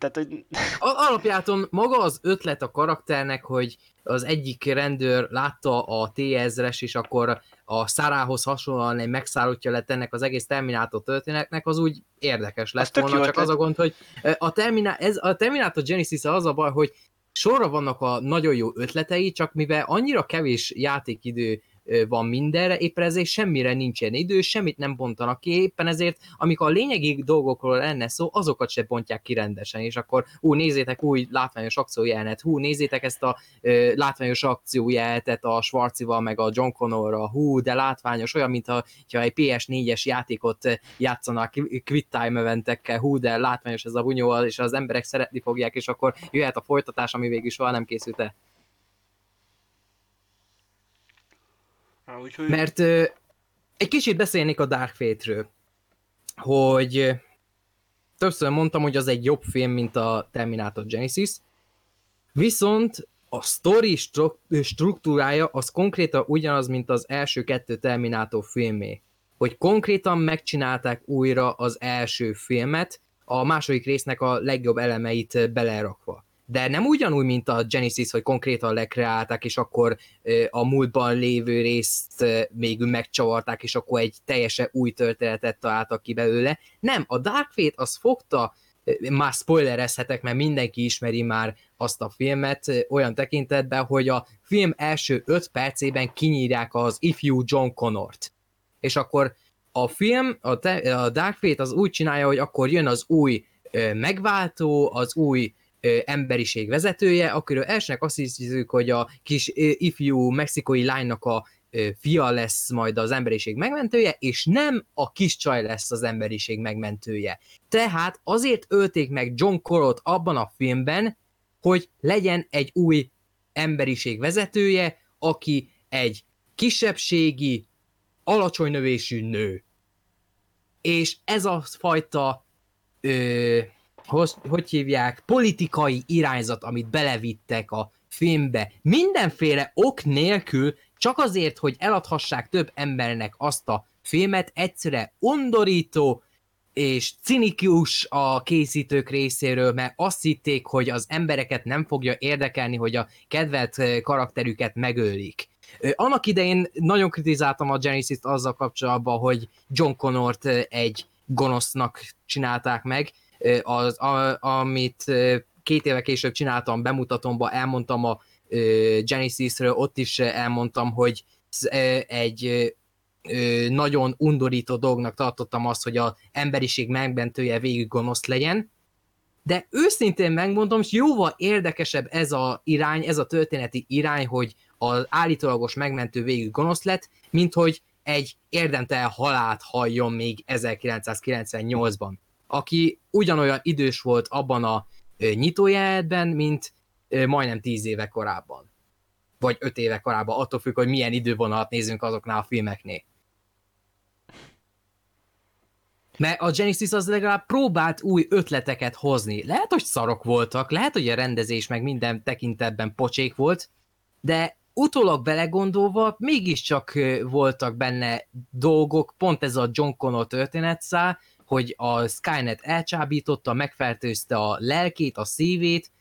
Alapjáton maga az ötlet a karakternek, hogy az egyik rendőr látta a T-1000-es, és akkor a Sarához hasonlóan egy megszállottja lett ennek az egész Terminátor történetnek, az úgy érdekes lett volna, csak az a gond, hogy a Terminátor Genesis az a baj, hogy sorra vannak a nagyon jó ötletei, csak mivel annyira kevés játékidő van mindenre, éppen ezért semmire nincsen idő, semmit nem bontanak ki, éppen ezért, amikor a lényegi dolgokról lenne szó, azokat se bontják ki rendesen, és akkor nézzétek új látványos akciójelenet, nézzétek ezt a látványos akciójelenetet a Schwarzival, meg a John Connorral, de látványos, olyan, mintha egy PS4-es játékot játszanak quick time eventekkel, de látványos ez a bunyóval, és az emberek szeretni fogják, és akkor jöhet a folytatás, ami végül soha nem készült el. Mert egy kicsit beszélnék a Dark Fate-ről, hogy többször mondtam, hogy az egy jobb film, mint a Terminator Genesis, viszont a sztori struktúrája az konkrétan ugyanaz, mint az első kettő Terminátor filmé. Hogy konkrétan megcsinálták újra az első filmet, a második résznek a legjobb elemeit belerakva. De nem ugyanúgy, mint a Genesis, hogy konkrétan lekreálták, és akkor a múltban lévő részt még megcsavarták, és akkor egy teljesen új történetet találtak ki belőle. Nem, a Dark Fate az fogta, már spoilerezhetek, mert mindenki ismeri már azt a filmet olyan tekintetben, hogy a film első 5 percében kinyírják az ifjú John Connort. És akkor a film, a Dark Fate az úgy csinálja, hogy akkor jön az új megváltó, az új emberiség vezetője, akiről elsőnek azt hiszük, hogy a kis ifjú mexikai lánynak a fia lesz majd az emberiség megmentője, és nem a kis csaj lesz az emberiség megmentője. Tehát azért ölték meg John Connort abban a filmben, hogy legyen egy új emberiség vezetője, aki egy kisebbségi, alacsony növésű nő. És ez a fajta politikai irányzat, amit belevittek a filmbe, mindenféle ok nélkül, csak azért, hogy eladhassák több embernek azt a filmet, egyszerűen undorító és cinikus a készítők részéről, mert azt hitték, hogy az embereket nem fogja érdekelni, hogy a kedvelt karakterüket megölik. Annak idején nagyon kritizáltam a Genesis-t azzal kapcsolatban, hogy John Connort egy gonosznak csinálták meg, amit 2 évvel később csináltam bemutatomba, elmondtam a Genesisről, ott is elmondtam, hogy egy nagyon undorító dolognak tartottam azt, hogy az emberiség megmentője végig gonosz legyen, de őszintén megmondom, és jóval érdekesebb ez a irány, ez a történeti irány, hogy az állítólagos megmentő végig gonosz lett, mint hogy egy érdemtelen halált halljon még 1998-ban, aki ugyanolyan idős volt abban a nyitójelenetben, mint majdnem 10 éve korábban. Vagy 5 éve korábban, attól függ, hogy milyen idővonalat nézünk azoknál a filmeknél. Mert a Genesis az legalább próbált új ötleteket hozni. Lehet, hogy szarok voltak, lehet, hogy a rendezés meg minden tekintetben pocsék volt, de utólag belegondolva mégiscsak voltak benne dolgok, pont ez a John Connor történetszál, hogy a Skynet elcsábította, megfertőzte a lelkét, a szívét,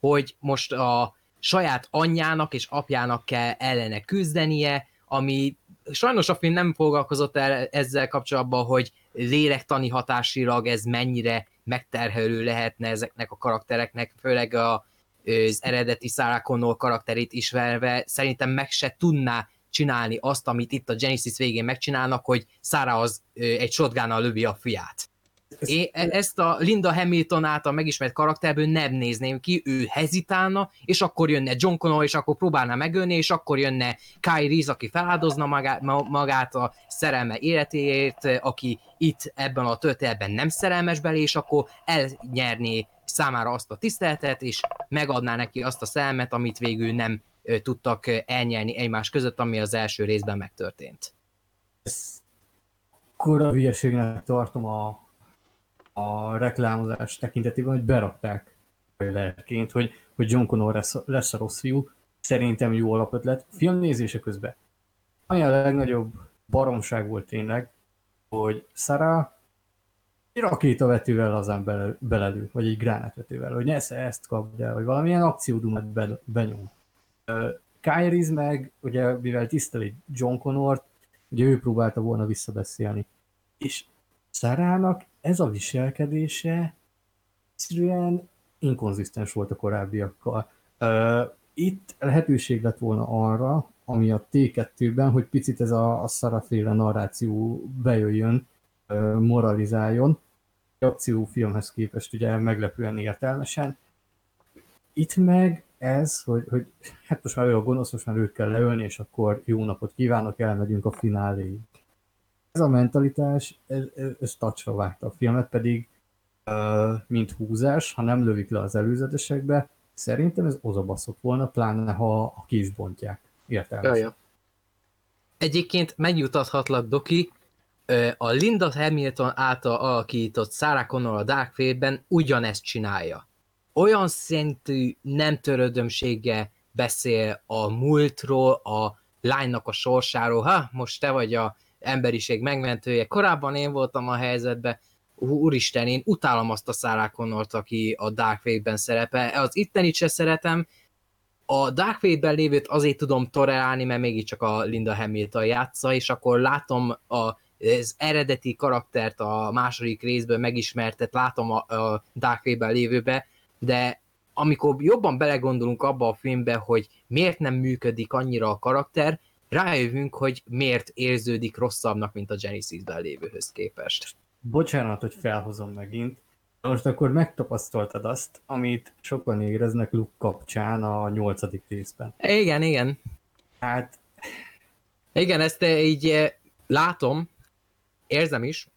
hogy most a saját anyjának és apjának kell ellene küzdenie, ami sajnos a film nem foglalkozott ezzel kapcsolatban, hogy lélektani hatásilag ez mennyire megterhelő lehetne ezeknek a karaktereknek, főleg az eredeti Sarah Connor karakterét ismerve, szerintem meg se tudná csinálni azt, amit itt a Genesis végén megcsinálnak, hogy Sarah az egy shotgunnal lövi a fiát. Ezt a Linda Hamilton által megismert karakterből nem nézném ki, ő hezitálna, és akkor jönne John Connor, és akkor próbálná megölni, és akkor jönne Kyle Reese, aki feláldozna magát a szerelme életéért, aki itt ebben a történetben nem szerelmes belé, és akkor elnyerné számára azt a tiszteletet, és megadná neki azt a szerelmet, amit végül nem tudtak elnyerni egymás között, ami az első részben megtörtént. Ezt akkora hülyeségnek tartom a reklámozás tekintetében, hogy berakták lehetként, hogy John Connor lesz a rossz fiú, szerintem jó alapötlet. Filmnézése közben. Olyan legnagyobb baromság volt tényleg, hogy Sarah egy rakétavetővel lazán belelő, vagy egy gránátvetővel, hogy nesze ezt kapd el, vagy valamilyen akciódumát benyom. Kyle Reese meg, ugye, mivel tiszteli John Connort, ugye ő próbálta volna visszabeszélni. És Sarahnak ez a viselkedése egyszerűen inkonzisztens volt a korábbiakkal. Itt lehetőség lett volna arra, ami a T2-ben, hogy picit ez a Sarah-féle narráció bejöjjön, moralizáljon. A akciófilmhez képest ugye meglepően értelmesen. Itt meg ez, hogy hát most már ő a gonosz, most már őt kell leölni, és akkor jó napot kívánok, elmegyünk a fináléig. Ez a mentalitás, ez tacsra vágta a filmet, pedig mint húzás, ha nem lövik le az előzetesekbe, szerintem ez ozabaszok volna, pláne ha a ki is bontják. Értelmes. Egyébként megjutathatlak, Doki, a Linda Hamilton által alakított Sarah Connor a Dark Fate-ben ugyanezt csinálja. Olyan szintű nem törődömsége beszél a múltról, a lánynak a sorsáról, ha, most te vagy a emberiség megmentője, korábban én voltam a helyzetben, úristen, én utálom azt a Sarah Connort, aki a Dark Fate-ben szerepel, az ittenit se szeretem, a Dark Fate-ben lévőt azért tudom tolerálni, mert mégiscsak a Linda Hamilton játsza, és akkor látom az eredeti karaktert a második részből megismertet, látom a Dark Fate-ben lévőbe, de amikor jobban belegondolunk abba a filmbe, hogy miért nem működik annyira a karakter, rájövünk, hogy miért érződik rosszabbnak, mint a Genesis-ben lévőhöz képest. Bocsánat, hogy felhozom megint. Most akkor megtapasztaltad azt, amit sokan éreznek Luke kapcsán a 8. részben. Igen, igen. Hát... igen, ezt így látom, érzem is.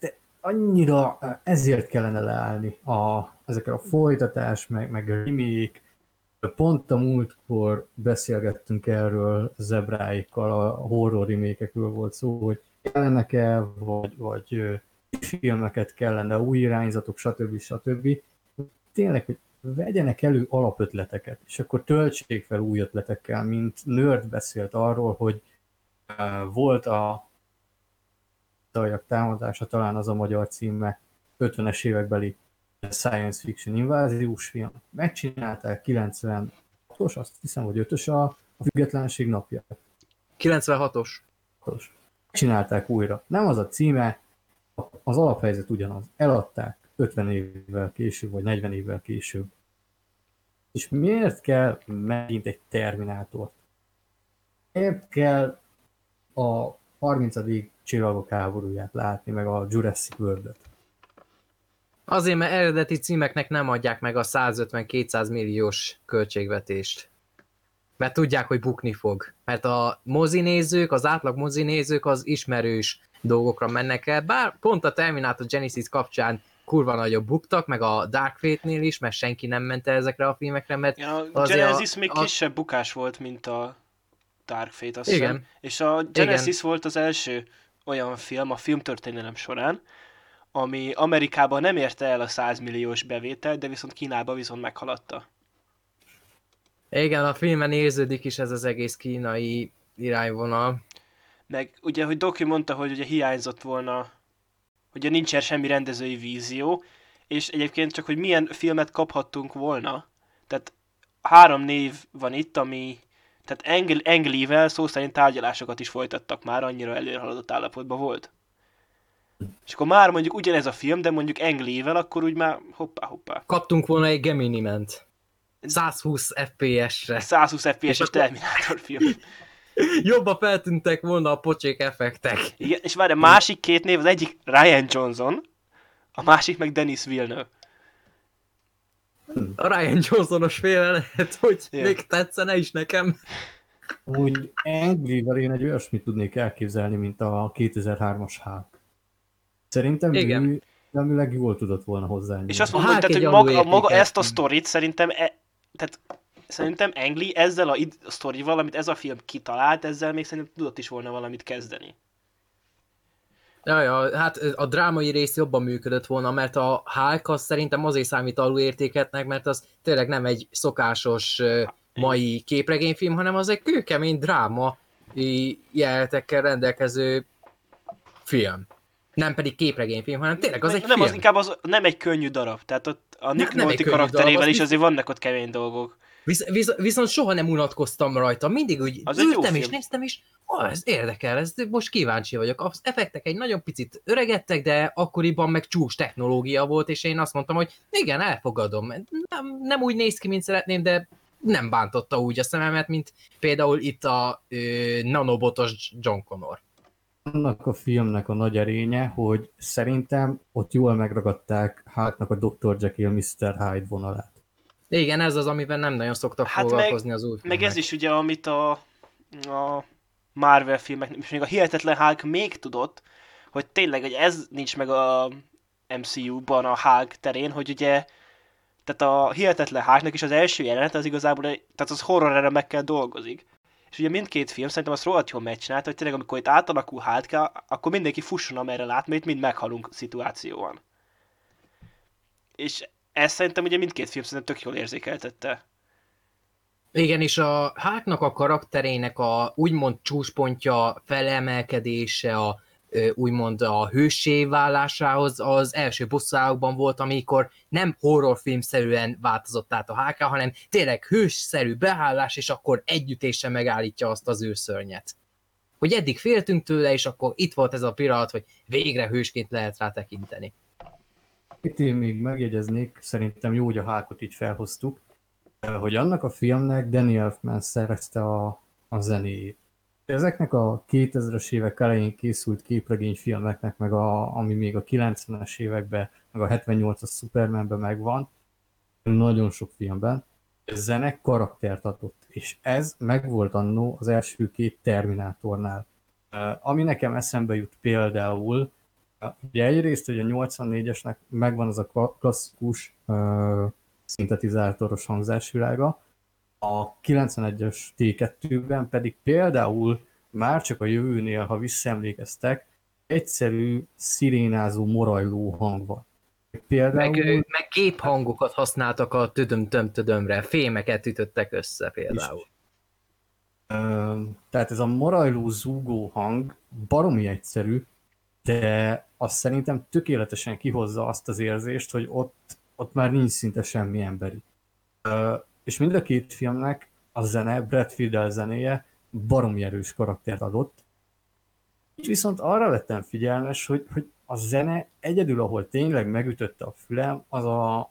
De annyira ezért kellene leállni ezekre a folytatás, meg a remake. Pont a múltkor beszélgettünk erről Zebráikkal, a horror remake-ekről volt szó, hogy kellene-e, vagy filmeket kellene, új irányzatok, stb. Tényleg, hogy vegyenek elő alapötleteket, és akkor töltsék fel új ötletekkel, mint Nerd beszélt arról, hogy volt a Dajak támadása, talán az a magyar címe, 50-es évekbeli science fiction inváziós film. Megcsinálták 96-os, azt hiszem, hogy 5-ös a Függetlenség napja. 96-os. Csinálták újra. Nem az a címe, az alaphelyzet ugyanaz. Eladták 50 évvel később, vagy 40 évvel később. És miért kell megint egy Terminátort? Miért kell a 30. csillagok háborúját látni, meg a Jurassic World-et? Azért, mert eredeti címeknek nem adják meg a 150-200 milliós költségvetést. Mert tudják, hogy bukni fog. Mert a mozinézők, az átlag mozinézők az ismerős dolgokra mennek el, bár pont a Terminator Genesis kapcsán kurva nagyobb buktak, meg a Dark Fate-nél is, mert senki nem ment el ezekre a filmekre, mert... ja, a Genesis még kisebb bukás volt, mint a Dark Fate, azt hiszem. Igen. És a Genesis igen. Volt az első olyan film a filmtörténelem során, ami Amerikában nem érte el a 100 milliós bevételt, de viszont Kínában viszont meghaladta. Igen, a filmen érződik is ez az egész kínai irányvonal. Meg ugye, hogy Doki mondta, hogy ugye hiányzott volna, ugye nincsen semmi rendezői vízió, és egyébként csak, hogy milyen filmet kaphattunk volna. Tehát 3 név van itt, ami... tehát Ang Lee-vel szó szerint tárgyalásokat is folytattak már, annyira előrehaladott állapotban volt. És akkor már mondjuk ugyanez a film, de mondjuk Ang Lee-vel, akkor úgy már hoppá. Kaptunk volna egy Gemini-ment. 120 FPS-re. 120 FPS-es Terminátor film. Jobban feltűntek volna a pocsék effektek. Igen, és várj, a másik 2 név, az egyik Ryan Johnson, a másik meg Denis Villeneuve. A Ryan Johnson-os féle lehet, hogy még tetszene is nekem. Úgy Ang Lee-vel én egy olyasmit tudnék elképzelni, mint a 2003-as Hulk. Szerintem ő jól tudott volna hozzányúlni. És azt mondom, hogy maga ezt a sztorit szerintem... Szerintem Ang Lee ezzel a sztorival, amit ez a film kitalált, ezzel még szerintem tudott is volna valamit kezdeni. Jaja, hát a drámai rész jobban működött volna, mert a Hulk az szerintem azért számít alulértéketnek, mert az tényleg nem egy szokásos mai képregényfilm, hanem az egy kőkemény dráma jelenetekkel rendelkező film. Nem pedig képregényfilm, hanem tényleg az egy film. Az inkább az nem egy könnyű darab, tehát ott a Nick Nolte karakterével darab, is azért vannak ott kemény dolgok. Viszont soha nem unatkoztam rajta, mindig úgy ültem és néztem is, ez érdekel, ez most kíváncsi vagyok. Az effektek egy nagyon picit öregedtek, de akkoriban meg csúcs technológia volt, és én azt mondtam, hogy igen, elfogadom. Nem úgy néz ki, mint szeretném, de nem bántotta úgy a szememet, mint például itt a nanobotos John Connor. Annak a filmnek a nagy erénye, hogy szerintem ott jól megragadták Hulknak a Dr. Jekyll, Mr. Hyde vonalát. Igen, ez az, amiben nem nagyon szoktak foglalkozni az új filmek. Meg ez is ugye, amit a Marvel filmek, és még a Hihetetlen Hulk még tudott, hogy tényleg, hogy ez nincs meg a MCU-ban a Hulk terén, hogy ugye, tehát a Hihetetlen Hulknak is az első jelenet az igazából, tehát az horror elemekkel dolgozik. És ugye mindkét film szerintem azt rohadt jól megcsinálta, hogy tényleg amikor itt átalakul Hulk, akkor mindenki fusson, amerre lát, mert itt mind meghalunk szituációban. És ezt szerintem ugye mindkét film szerintem tök jól érzékeltette. Igen, és a Hulknak a karakterének a úgymond csúcspontja, felemelkedése, a úgymond a hőssé válásához az első bosszúállókban volt, amikor nem horrorfilmszerűen változott át a Hulk, hanem tényleg hősszerű beállás, és akkor együttéssel megállítja azt az őrszörnyet. Hogy eddig féltünk tőle, és akkor itt volt ez a pillanat, hogy végre hősként lehet rá tekinteni. Itt én még megjegyeznék, szerintem jó, hogy a Hulkot így felhoztuk, hogy annak a filmnek Danny Elfman szerezte a zenéjét. Ezeknek a 2000-es évek elején készült képregényfilmeknek, meg ami még a 90-es években, meg a 78-as Supermanben megvan, nagyon sok filmben, zene karaktert adott, és ez megvolt annó az első két Terminátornál. Ami nekem eszembe jut például, ugye egyrészt, hogy a 84-esnek megvan az a klasszikus szintetizátoros hangzásvilága, a 91-es T2-ben pedig például már csak a jövőnél, ha visszaemlékeztek, egyszerű, szirénázó, morajló hang van. Például... Meg géphangokat használtak a tödöm-töm-tödömre, fémeket ütöttek össze például. Tehát ez a morajló, zúgó hang baromi egyszerű, de azt szerintem tökéletesen kihozza azt az érzést, hogy ott már nincs szinte semmi emberi. És mind a két filmnek a zene, Brad Fiedel zenéje baromi erős karaktert adott. És viszont arra lettem figyelmes, hogy a zene egyedül, ahol tényleg megütötte a fülem, az az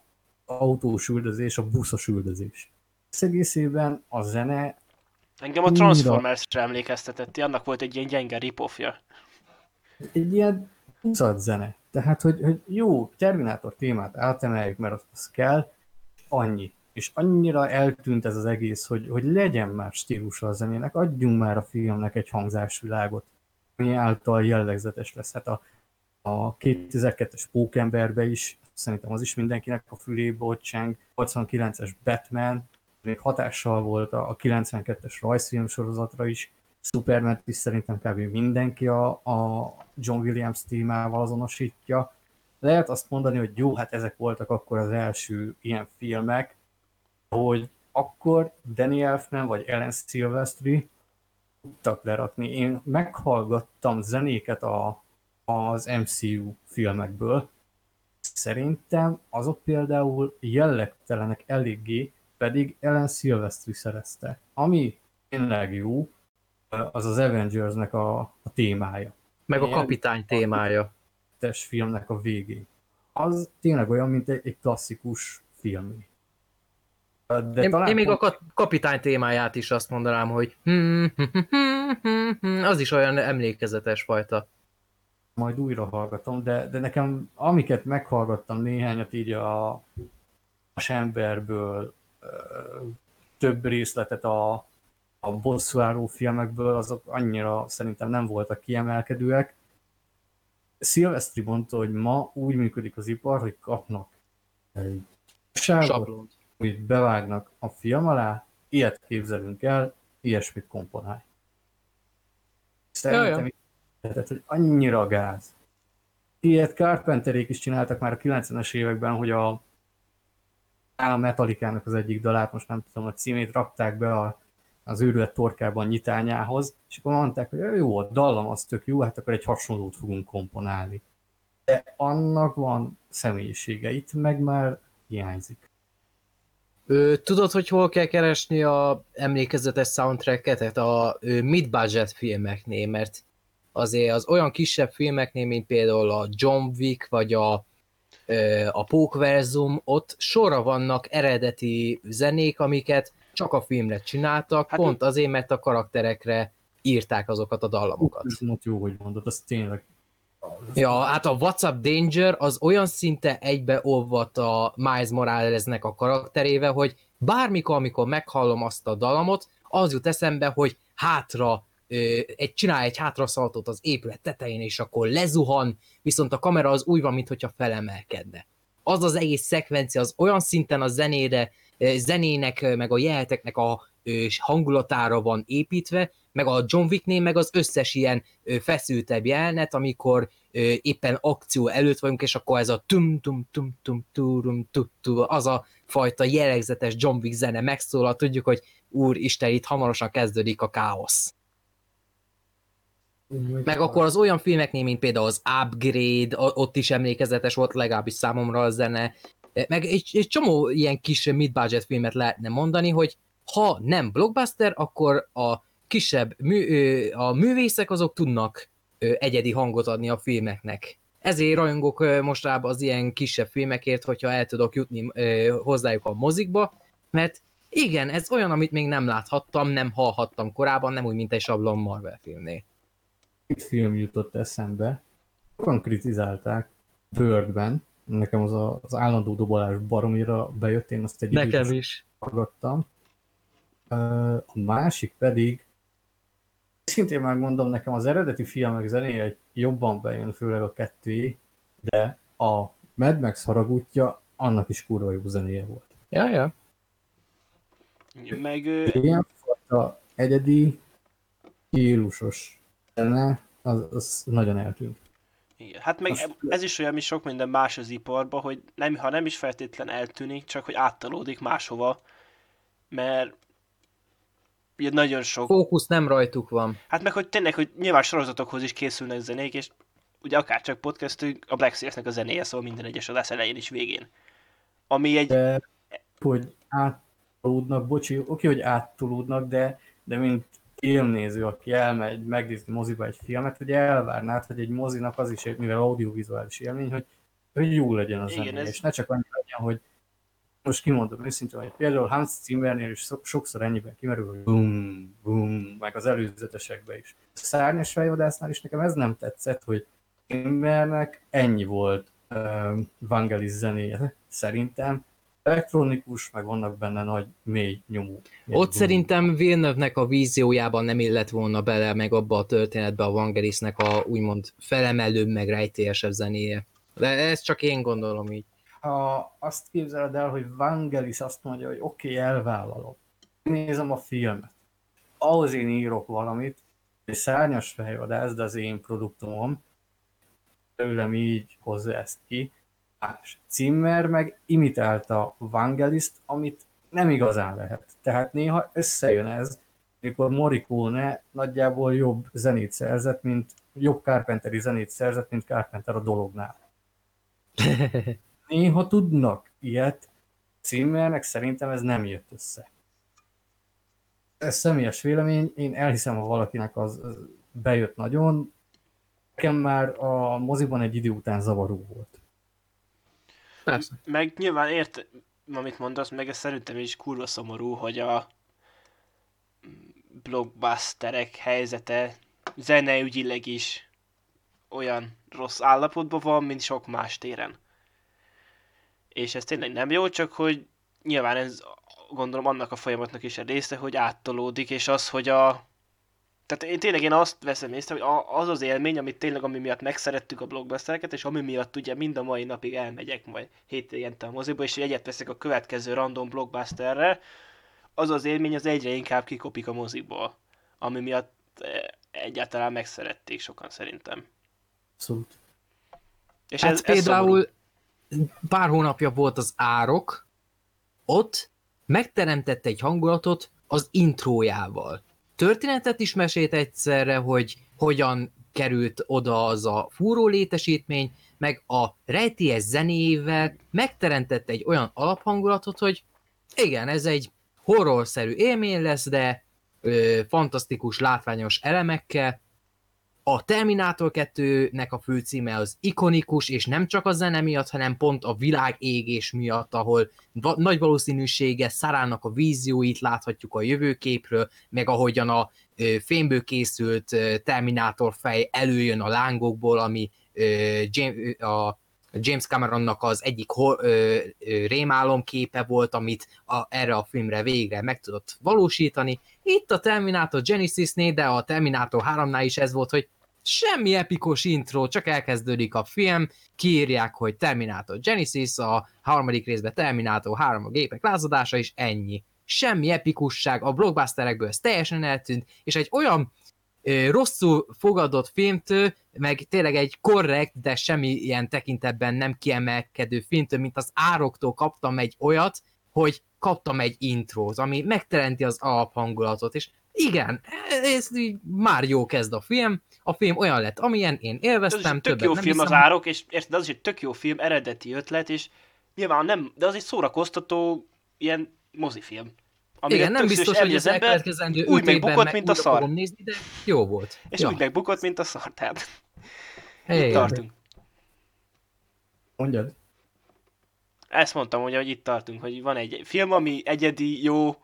autós üldözés, a buszos üldözés. Az egészében a zene... Engem a Transformers-re emlékeztetett, annak volt egy ilyen gyenge rip-offja. Egy ilyen buszat zene. Tehát, hogy jó, Terminátor témát átemeljük, mert az kell, annyi. És annyira eltűnt ez az egész, hogy legyen már stílusa a zenének, adjunk már a filmnek egy hangzásvilágot, ami által jellegzetes lesz. Hát a 2002-es Pókemberbe is, szerintem az is mindenkinek a fülébe ott cseng, 89-es Batman, még hatással volt a 92-es rajzfilm sorozatra is, Superman is szerintem kb. Mindenki a John Williams témával azonosítja. Lehet azt mondani, hogy jó, hát ezek voltak akkor az első ilyen filmek, hogy akkor Danny Elfman vagy Alan Silvestri tudtak lerakni. Én meghallgattam zenéket az MCU filmekből. Szerintem azok például jellegtelenek eléggé, pedig Alan Silvestri szerezte. Ami tényleg jó, az az Avengersnek a témája. Meg a kapitány témája. A filmnek a végén. Az tényleg olyan, mint egy klasszikus film. De én még a kapitány témáját is azt mondanám, hogy az is olyan emlékezetes fajta. Majd újra hallgatom, de nekem amiket meghallgattam néhányat így a Semberből, több részletet a bosszúálló filmekből, azok annyira szerintem nem voltak kiemelkedőek. Silvestri mondta, hogy ma úgy működik az ipar, hogy kapnak egy sablont, amit bevágnak a film alá, ilyet képzelünk el, ilyesmit komponálj. Szerintem tehát, hogy annyira gáz. Ilyet Carpenterék is csináltak már a 90-es években, hogy a Metallicának az egyik dalát, most nem tudom a címét, rakták be az őrület torkában nyitányához, és akkor mondták, hogy jó, a dallam az tök jó, hát akkor egy hasonlót fogunk komponálni. De annak van személyisége, itt meg már hiányzik. Tudod, hogy hol kell keresni a emlékezetes soundtracket a mid-budget filmeknél, mert azért az olyan kisebb filmeknél, mint például a John Wick, vagy a Pókverzum, ott sorra vannak eredeti zenék, amiket csak a filmre csináltak, hát pont azért, mert a karakterekre írták azokat a dallamokat. Jó, hogy mondod, az tényleg... Ja, hát a What's Up Danger az olyan szinte egybeolvadt a Miles Moralesnek a karakterével, hogy bármikor, amikor meghallom azt a dallamot, az jut eszembe, hogy csinál egy hátraszaltót az épület tetején, és akkor lezuhan, viszont a kamera az úgy van, mintha felemelkedne. az az egész szekvencia az olyan szinten a zenének, meg a jeleneteknek a hangulatára van építve, meg a John Wicknél, meg az összes ilyen feszültebb jelenet, amikor éppen akció előtt vagyunk, és akkor ez a tum-tum-tum-tum-tum-tum-tum, az a fajta jellegzetes John Wick zene megszólal, tudjuk, hogy úristen, itt hamarosan kezdődik a káosz. Meg akkor az olyan filmeknél, mint például az Upgrade, ott is emlékezetes volt legalábbis számomra a zene, meg egy csomó ilyen kis mid-budget filmet lehetne mondani, hogy ha nem blockbuster, akkor a kisebb művészek azok tudnak egyedi hangot adni a filmeknek. Ezért rajongok mostanában az ilyen kisebb filmekért, hogyha el tudok jutni hozzájuk a mozikba, mert igen, ez olyan, amit még nem láthattam, nem hallhattam korábban, nem úgy, mint egy sablon Marvel filmnél. Egy film jutott eszembe, sokan kritizálták Birdben, nekem az állandó dobolás baromira bejött, én azt egy időt hallgattam. A másik pedig, szintén már mondom, nekem az eredeti filmek zenéje jobban bejön, főleg a kettői, de a Mad Max haragútja, annak is kurva jó zenéje volt. Jajjá. Meg... Ilyen fajta egyedi, stílusos zene, az nagyon eltűnt. Igen, hát meg ez is olyan, mint sok minden más az iparban, hogy nem, ha nem is feltétlen eltűnik, csak hogy áttalódik máshova, mert nagyon sok... Fókusz nem rajtuk van. Hát meg, hogy tényleg, hogy nyilván sorozatokhoz is készülnek zenék, és ugye akárcsak podcastünk, a Black Series-nek a zenéje szól minden egyes az elején és végén. Ami egy... De, hogy áttolódnak, oké, hogy áttolódnak, de mint filmnéző, aki elmegy megnézni moziba egy filmet, hogy elvárnád, hogy egy mozinak az is, mivel audiovizuális élmény, hogy jó legyen a zenéje, és ne csak annyi legyen, hogy most kimondom őszintén, hogy például Hans Zimmernél is sokszor ennyiben kimerül, hogy bum, bum, meg az előzetesekben is. A Szárnyas fejvadásznál is nekem ez nem tetszett, hogy Zimmernek ennyi volt Vangelis zenéje, szerintem. Elektronikus, meg vannak benne nagy, mély nyomú. Ott szerintem Villeneuve-nek a víziójában nem illett volna bele, meg abba a történetbe a Vangelisnek a úgymond felemelőbb, meg rejtélyesebb zenéje. De ezt csak én gondolom így. Ha azt képzeled el, hogy Vangelis azt mondja, hogy oké, elvállalom. Nézem a filmet. Ahhoz én írok valamit, egy szárnyas fejvadász, de az én produktumom. Tőlem így hozza ezt ki. Zimmer meg imitálta Vangeliszt, amit nem igazán lehet. Tehát néha összejön ez, amikor Morricone nagyjából jobb Carpenteri zenét szerzett, mint Carpenter a dolognál. Néha tudnak ilyet, Zimmernek szerintem ez nem jött össze. Ez személyes vélemény, én elhiszem, ha valakinek az bejött nagyon, nekem már a moziban egy idő után zavaró volt. Persze. Meg nyilván értem, amit mondasz, meg ez szerintem is kurva szomorú, hogy a blockbusterek helyzete zeneügyileg is olyan rossz állapotban van, mint sok más téren. És ez tényleg nem jó, csak hogy nyilván ez gondolom annak a folyamatnak is a része, hogy áttolódik, és az, hogy tehát én azt veszem észre, hogy az az élmény, amit tényleg ami miatt megszerettük a blockbustereket, és ami miatt ugye mind a mai napig elmegyek majd hétvégente a moziba, és egyet veszek a következő random blockbusterre, az az élmény az egyre inkább kikopik a moziból, ami miatt egyáltalán megszerették sokan szerintem. Abszolút. És hát ez például pár hónapja volt az Árok, ott megteremtette egy hangulatot az intrójával. Történetet is mesélt egyszerre, hogy hogyan került oda az a fúró létesítmény, meg a rejtélyes zenével megteremtette egy olyan alaphangulatot, hogy igen, ez egy horrorszerű élmény lesz, de fantasztikus látványos elemekkel. A Terminator 2-nek a főcíme az ikonikus, és nem csak a zene miatt, hanem pont a világégés miatt, ahol nagy valószínűséggel Sarának a vízióit láthatjuk a jövőképről, meg ahogyan a fémből készült Terminator fej előjön a lángokból, ami James Cameronnak az egyik rémálomképe volt, amit erre a filmre végre meg tudott valósítani. Itt a Terminator Genesisnél, de a Terminator 3-nál is ez volt, hogy semmi epikus intro, csak elkezdődik a film, kiírják, hogy Terminator Genesis, a harmadik részben Terminator 3, a gépek lázadása, és ennyi. Semmi epikusság, a blockbusterekből ez teljesen eltűnt, és egy olyan rosszul fogadott filmtől, meg tényleg egy korrekt, de semmilyen tekintetben nem kiemelkedő filmtől, mint az Ároktól kaptam egy olyat, hogy kaptam egy intrót, ami megteremti az alaphangulatot, és igen, ez így már jó kezd a film. A film olyan lett, amilyen én élveztem, többet nem hiszem. Tök jó film az Árok, és érted, az is egy tök jó film, eredeti ötlet, és nyilván nem, de az egy szórakoztató ilyen mozifilm. Igen, nem biztos, hogy az elkövetkezendő 5 évben meg úgy fogom nézni, de jó volt. És ja. Úgy megbukott, mint a szar, tehát itt tartunk. Mondjad. Ezt mondtam, hogy itt tartunk, hogy van egy film, ami egyedi, jó,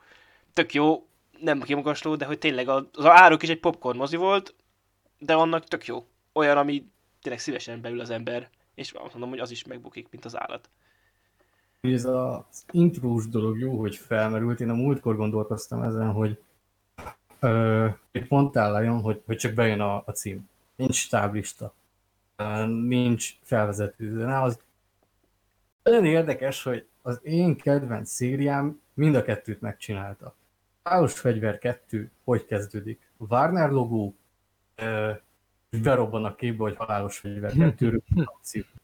tök jó, nem kimagasló, de hogy tényleg az Árok is egy popcorn mozi volt, de annak tök jó. Olyan, ami tényleg szívesen beül az ember, és azt mondom, hogy az is megbukik, mint az állat. Ez az intrós dolog jó, hogy felmerült. Én a múltkor gondolkoztam ezen, hogy mondtál Lyon, hogy csak bejön a cím. Nincs táblista, nincs felvezető. De az olyan érdekes, hogy az én kedvenc szériám mind a kettőt megcsinálta. Halálos fegyver 2, hogy kezdődik? A Warner logó, és berobban a képbe, hogy Halálos fegyver 2-ről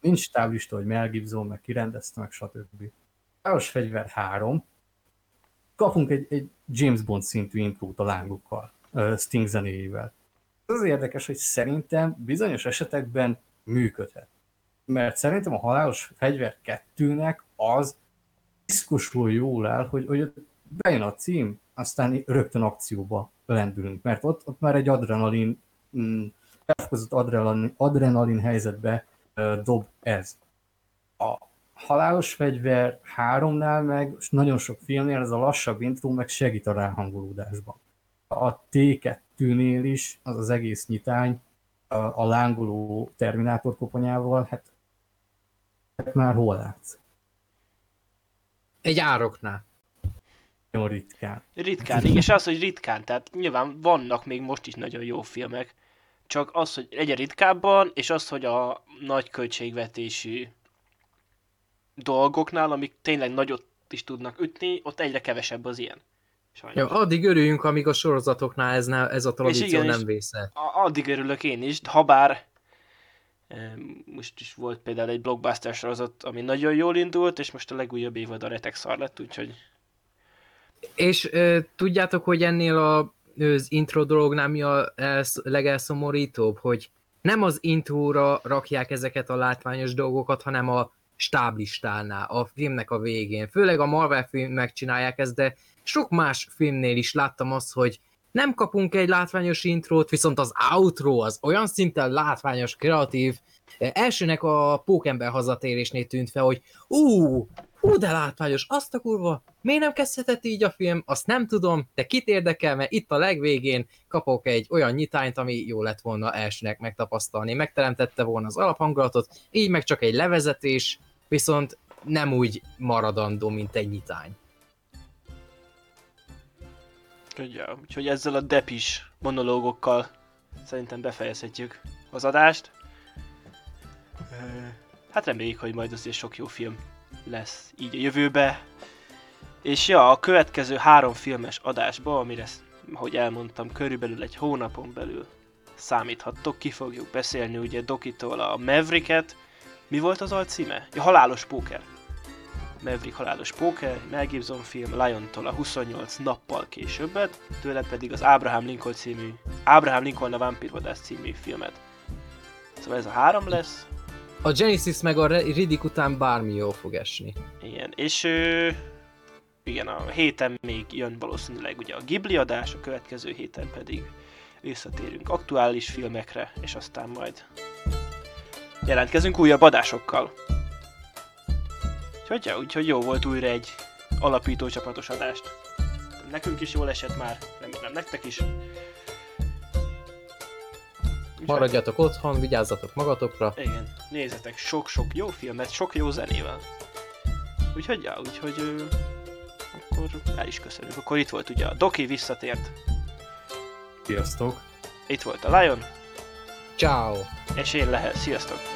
nincs táblista, hogy Mel Gibson meg kirendezte, meg stb. Halálos fegyver 3, kapunk egy James Bond szintű intrót a lángokkal, Sting zenéjével. Ez az érdekes, hogy szerintem bizonyos esetekben működhet. Mert szerintem a Halálos fegyver 2-nek az piszkosul jól áll, hogy bejön a cím, aztán rögtön akcióba lendülünk, mert ott már egy adrenalin, elfokozott adrenalin helyzetbe dob ez. A Halálos fegyver 3-nál meg nagyon sok filmnél ez a lassabb intro meg segít a ráhangolódásban. A T2-nél is az az egész nyitány a lángoló Terminátor koponyával, hát már hol látsz? Egy Ároknál. Ritkán, és az, hogy ritkán, tehát nyilván vannak még most is nagyon jó filmek, csak az, hogy legyen ritkábban, és az, hogy a nagy költségvetésű dolgoknál, amik tényleg nagyot is tudnak ütni, ott egyre kevesebb az ilyen. Ja, addig örüljünk, amíg a sorozatoknál ez a tradíció igen, nem vészel. Addig örülök én is, habár most is volt például egy blockbuster sorozat, ami nagyon jól indult, és most a legújabb évad a retek szar lett, úgyhogy... És tudjátok, hogy ennél az intro dolognál mi a legelszomorítóbb, hogy nem az intróra rakják ezeket a látványos dolgokat, hanem a stáblistánál, a filmnek a végén. Főleg a Marvel film megcsinálják ezt, de sok más filmnél is láttam azt, hogy nem kapunk egy látványos intrót, viszont az outro az olyan szinten látványos, kreatív. Elsőnek a Pókember hazatérésnél tűnt fel, hogy hú, de látványos, azt a kurva, miért nem kezdhetett így a film, azt nem tudom, de kit érdekel, mert itt a legvégén kapok egy olyan nyitányt, ami jó lett volna elsőnek megtapasztalni, megteremtette volna az alaphangulatot, így meg csak egy levezetés, viszont nem úgy maradandó, mint egy nyitány. Ja, úgyhogy ezzel a depis monológokkal szerintem befejezhetjük az adást. Hát reméljük, hogy majd azért sok jó film lesz így a jövőbe. És ja, a következő 3 filmes adásba, amire, ahogy elmondtam, körülbelül egy hónapon belül számíthattok, ki fogjuk beszélni ugye Dokitól a Mavericket. Mi volt az alcíme? Ja, Halálos póker. Maverick Halálos póker, Mel Gibson film, Lyontól a 28 nappal későbbet, tőle pedig az Abraham Lincoln a vámpírvadász című filmet. Szóval ez a 3 lesz. A Genesis meg a Riddick után bármi jól fog esni. Igen, és igen, a héten még jön valószínűleg ugye a Ghibli adás, a következő héten pedig visszatérünk aktuális filmekre, és aztán majd jelentkezünk újabb adásokkal. Úgyhogy jó volt újra egy alapító csapatos adást. Nekünk is jól esett már, remélem nektek is. Maradjatok otthon, vigyázzatok magatokra. Igen, nézzetek sok-sok jó filmet, sok jó zenével. Úgyhogy akkor el is köszönjük. Akkor itt volt ugye a Doki, visszatért. Sziasztok! Itt volt a Lion. Ciao. És én Lehel. Sziasztok!